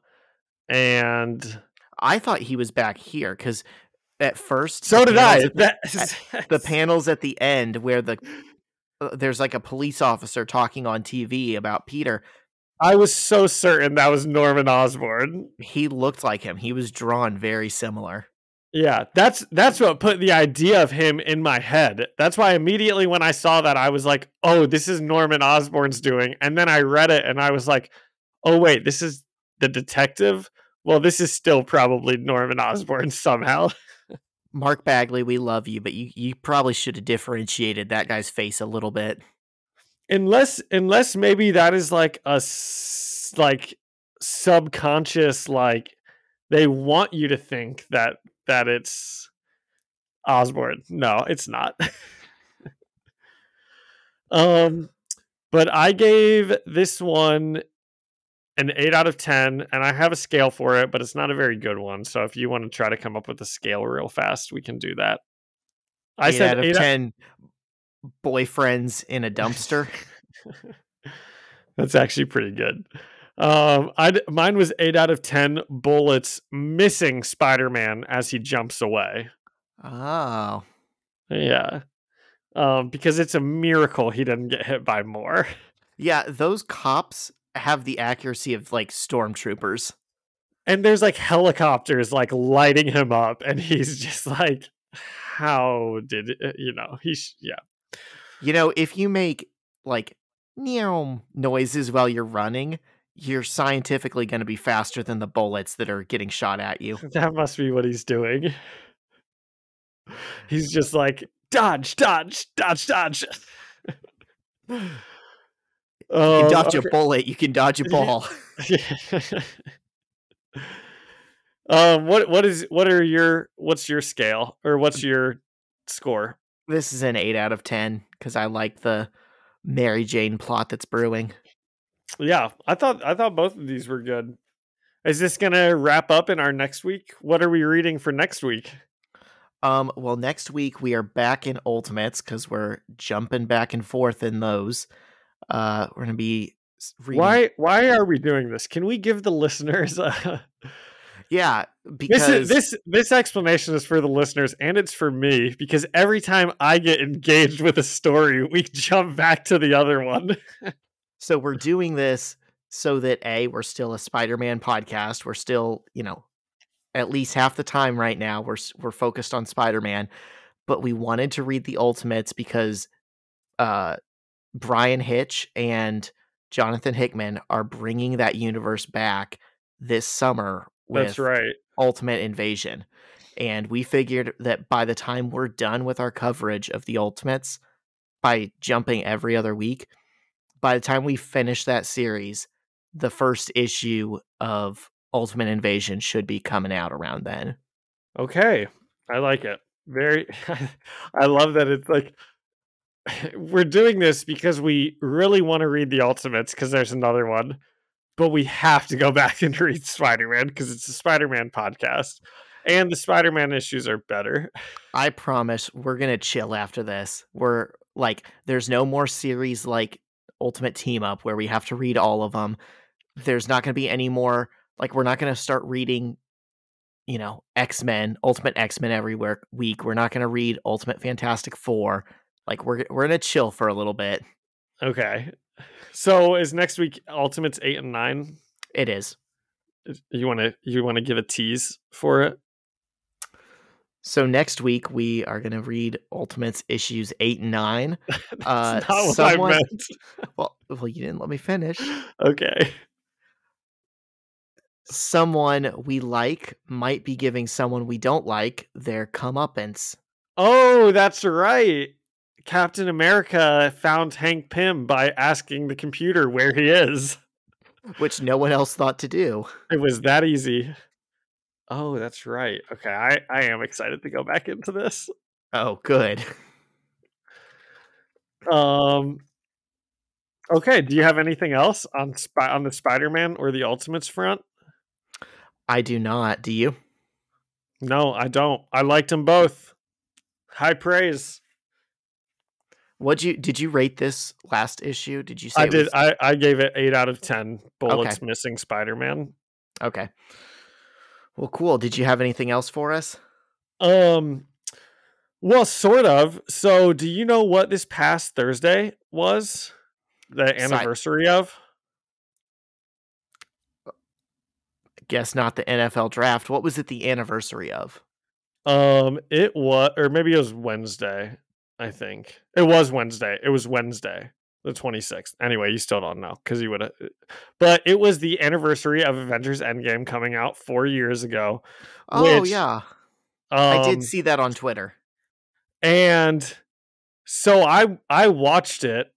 and I thought he was back here, because at first so did I the, at, the panels at the end where the there's like a police officer talking on T V about Peter, I was so certain that was Norman Osborn. He looked like him. He was drawn very similar. Yeah, that's that's what put the idea of him in my head. That's why immediately when I saw that, I was like, oh, this is Norman Osborn's doing. And then I read it and I was like, oh, wait, this is the detective? Well, this is still probably Norman Osborn somehow. Mark Bagley, we love you, but you, you probably should have differentiated that guy's face a little bit. Unless, unless maybe that is like a like subconscious, like they want you to think that that it's Osborn. No, it's not. um, but I gave this one an eight out of ten, and I have a scale for it, but it's not a very good one. So if you want to try to come up with a scale real fast, we can do that. I eight said out of eight ten. Out- boyfriends in a dumpster. That's actually pretty good. Um, I mine was eight out of ten bullets missing Spider-Man as he jumps away. Oh, yeah, um, because it's a miracle he didn't get hit by more. Yeah, those cops have the accuracy of like stormtroopers, and there's like helicopters like lighting him up, and he's just like, "How did it, you know?" He's yeah. You know, if you make like meow noises while you're running, you're scientifically going to be faster than the bullets that are getting shot at you. That must be what he's doing. He's just like, dodge, dodge, dodge, dodge. You can uh, dodge okay. a bullet. You can dodge a ball. um, what what is what are your what's your scale or what's your score? This is an eight out of ten because I like the Mary Jane plot that's brewing. Yeah, I thought I thought both of these were good. Is this gonna wrap up in our next week? What are we reading for next week? Um, well, next week we are back in Ultimates because we're jumping back and forth in those. Uh, we're gonna be reading. Why why are we doing this? Can we give the listeners a Yeah, because this, is, this this explanation is for the listeners, and it's for me, because every time I get engaged with a story, we jump back to the other one. So we're doing this so that A, we're still a Spider-Man podcast. We're still, you know, at least half the time right now, we're we're focused on Spider-Man, but we wanted to read the Ultimates because uh, Brian Hitch and Jonathan Hickman are bringing that universe back this summer with That's right. Ultimate Invasion. And we figured that by the time we're done with our coverage of the Ultimates, by jumping every other week, by the time we finish that series, the first issue of Ultimate Invasion should be coming out around then. Okay. I like it. Very. I love that. It's like, we're doing this because we really want to read the Ultimates because there's another one, but we have to go back and read Spider-Man because it's a Spider-Man podcast and the Spider-Man issues are better. I promise we're going to chill after this. We're like, there's no more series like Ultimate Team Up where we have to read all of them. There's not going to be any more. Like, we're not going to start reading, you know, X-Men, Ultimate X-Men every week. We're not going to read Ultimate Fantastic Four. Like, we're we're going to chill for a little bit. Okay. So is next week Ultimates eight and nine? It is. You want to you want to give a tease for it? So next week we are going to read Ultimates issues eight and nine. That's uh, not what someone, I meant. well, well, you didn't let me finish. Okay. Someone we like might be giving someone we don't like their comeuppance. Oh, that's right. Captain America found Hank Pym by asking the computer where he is, which no one else thought to do. It was that easy. Oh, that's right. Okay, I, I am excited to go back into this. Oh, good. Um. Okay, do you have anything else on Sp- on the Spider-Man or the Ultimates front? I do not. Do you? No, I don't. I liked them both. High praise. What you did you rate this last issue? Did you say I did? Was... I, I gave it eight out of ten bullets okay. missing Spider-Man. Okay. Well, cool. Did you have anything else for us? Um, well, sort of. So, do you know what this past Thursday was? The anniversary Side... of? Guess not the N F L draft. What was it the anniversary of? Um, it was, or maybe it was Wednesday. I think it was Wednesday. It was Wednesday, the twenty-sixth. Anyway, you still don't know because you would have, but it was the anniversary of Avengers Endgame coming out four years ago. Oh, which, yeah. Um, I did see that on Twitter. And so I, I watched it,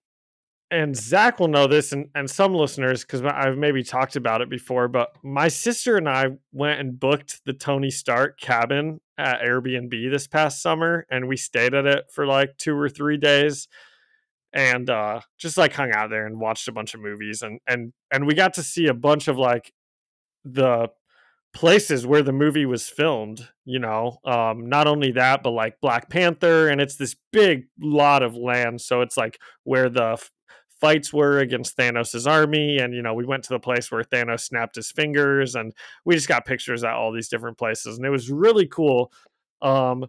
and Zach will know this, and, and some listeners, because I've maybe talked about it before, but my sister and I went and booked the Tony Stark cabin at Airbnb this past summer, and we stayed at it for like two or three days and uh, just like hung out there and watched a bunch of movies. And, and, and we got to see a bunch of like the places where the movie was filmed, you know, um, not only that, but like Black Panther. And it's this big lot of land. So it's like where the fights were against Thanos's army, and you know, we went to the place where Thanos snapped his fingers, and we just got pictures at all these different places, and it was really cool. Um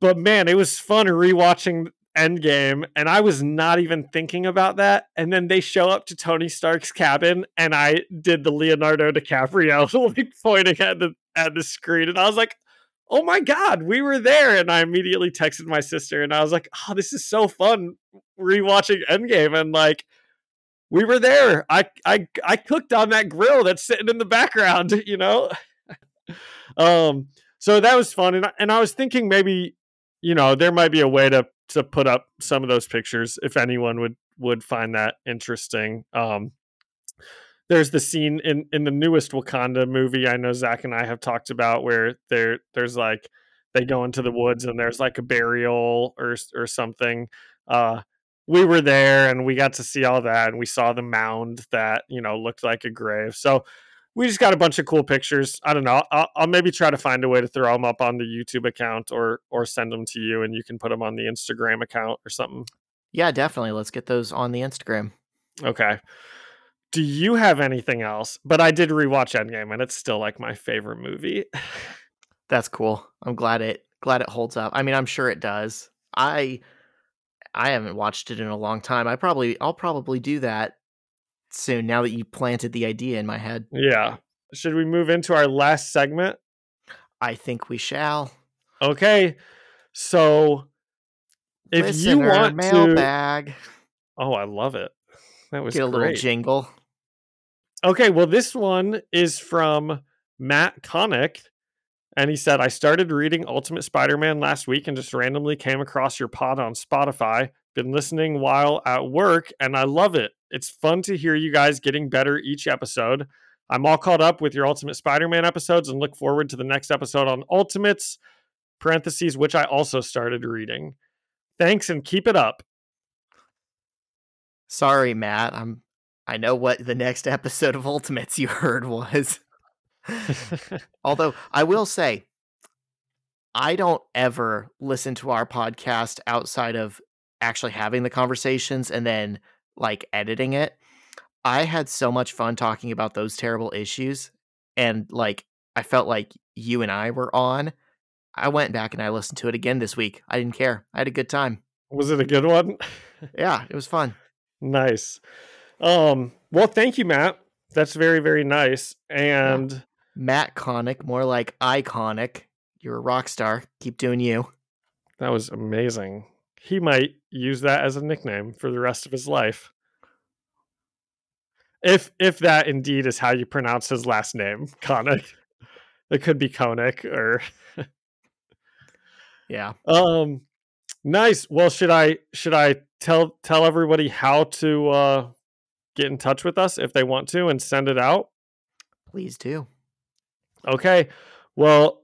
but man, it was fun rewatching Endgame, and I was not even thinking about that, and then they show up to Tony Stark's cabin, and I did the Leonardo DiCaprio like pointing at the at the screen, and I was like, oh my God, we were there. And I immediately texted my sister, and I was like, oh, this is so fun rewatching Endgame. And like, we were there. I, I, I cooked on that grill that's sitting in the background, you know? um, so that was fun. And I, and I was thinking maybe, you know, there might be a way to, to put up some of those pictures if anyone would, would find that interesting. Um, There's the scene in, in the newest Wakanda movie I know Zach and I have talked about where there there's like they go into the woods and there's like a burial or or something. Uh, we were there and we got to see all that, and we saw the mound that, you know, looked like a grave. So we just got a bunch of cool pictures. I don't know. I'll, I'll maybe try to find a way to throw them up on the YouTube account or or send them to you, and you can put them on the Instagram account or something. Yeah, definitely. Let's get those on the Instagram. Okay. Do you have anything else? But I did rewatch Endgame, and it's still like my favorite movie. That's cool. I'm glad it glad it holds up. I mean, I'm sure it does. I I haven't watched it in a long time. I probably I'll probably do that soon. Now that you planted the idea in my head. Yeah. Should we move into our last segment? I think we shall. Okay. So, if Listener, you want mailbag. To, oh, I love it. That was get a great. Little jingle. Okay, well, this one is from Matt Connick, and he said, "I started reading Ultimate Spider-Man last week and just randomly came across your pod on Spotify. Been listening while at work, and I love it. It's fun to hear you guys getting better each episode. I'm all caught up with your Ultimate Spider-Man episodes and look forward to the next episode on Ultimates, parentheses, which I also started reading. Thanks and keep it up." Sorry, Matt. I'm I know what the next episode of Ultimates you heard was. Although I will say, I don't ever listen to our podcast outside of actually having the conversations and then like editing it. I had so much fun talking about those terrible issues, and like I felt like you and I were on. I went back and I listened to it again this week. I didn't care. I had a good time. Was it a good one? Yeah, it was fun. Nice. Um, well, thank you, Matt. That's very, very nice. And yeah. Matt Connick, more like iconic. You're a rock star. Keep doing you. That was amazing. He might use that as a nickname for the rest of his life. If if that indeed is how you pronounce his last name, Connick. It could be Connick or yeah. Um nice. Well, should I should I tell tell everybody how to uh, get in touch with us if they want to and send it out? Please do. Okay. Well,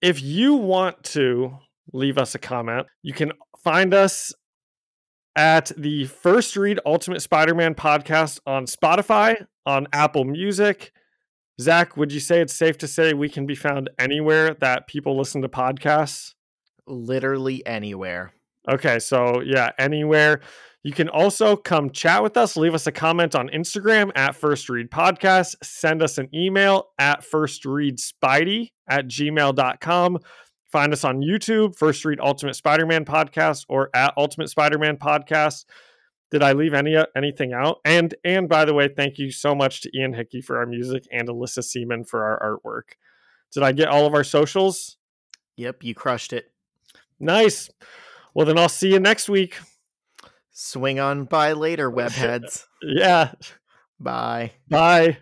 if you want to leave us a comment, you can find us at the First Read Ultimate Spider-Man podcast on Spotify, on Apple Music. Zach, would you say it's safe to say we can be found anywhere that people listen to podcasts? Literally anywhere. Okay, so yeah, anywhere. You can also come chat with us. Leave us a comment on Instagram at First Read Podcast. Send us an email at firstreadspidey at gmail dot com. Find us on YouTube, First Read Ultimate Spider-Man Podcast, or at Ultimate Spider-Man Podcast. Did I leave any anything out? And and by the way, thank you so much to Ian Hickey for our music and Alyssa Seaman for our artwork. Did I get all of our socials? Yep, you crushed it. Nice. Well, then I'll see you next week. Swing on by later, webheads. Yeah. Bye. Bye.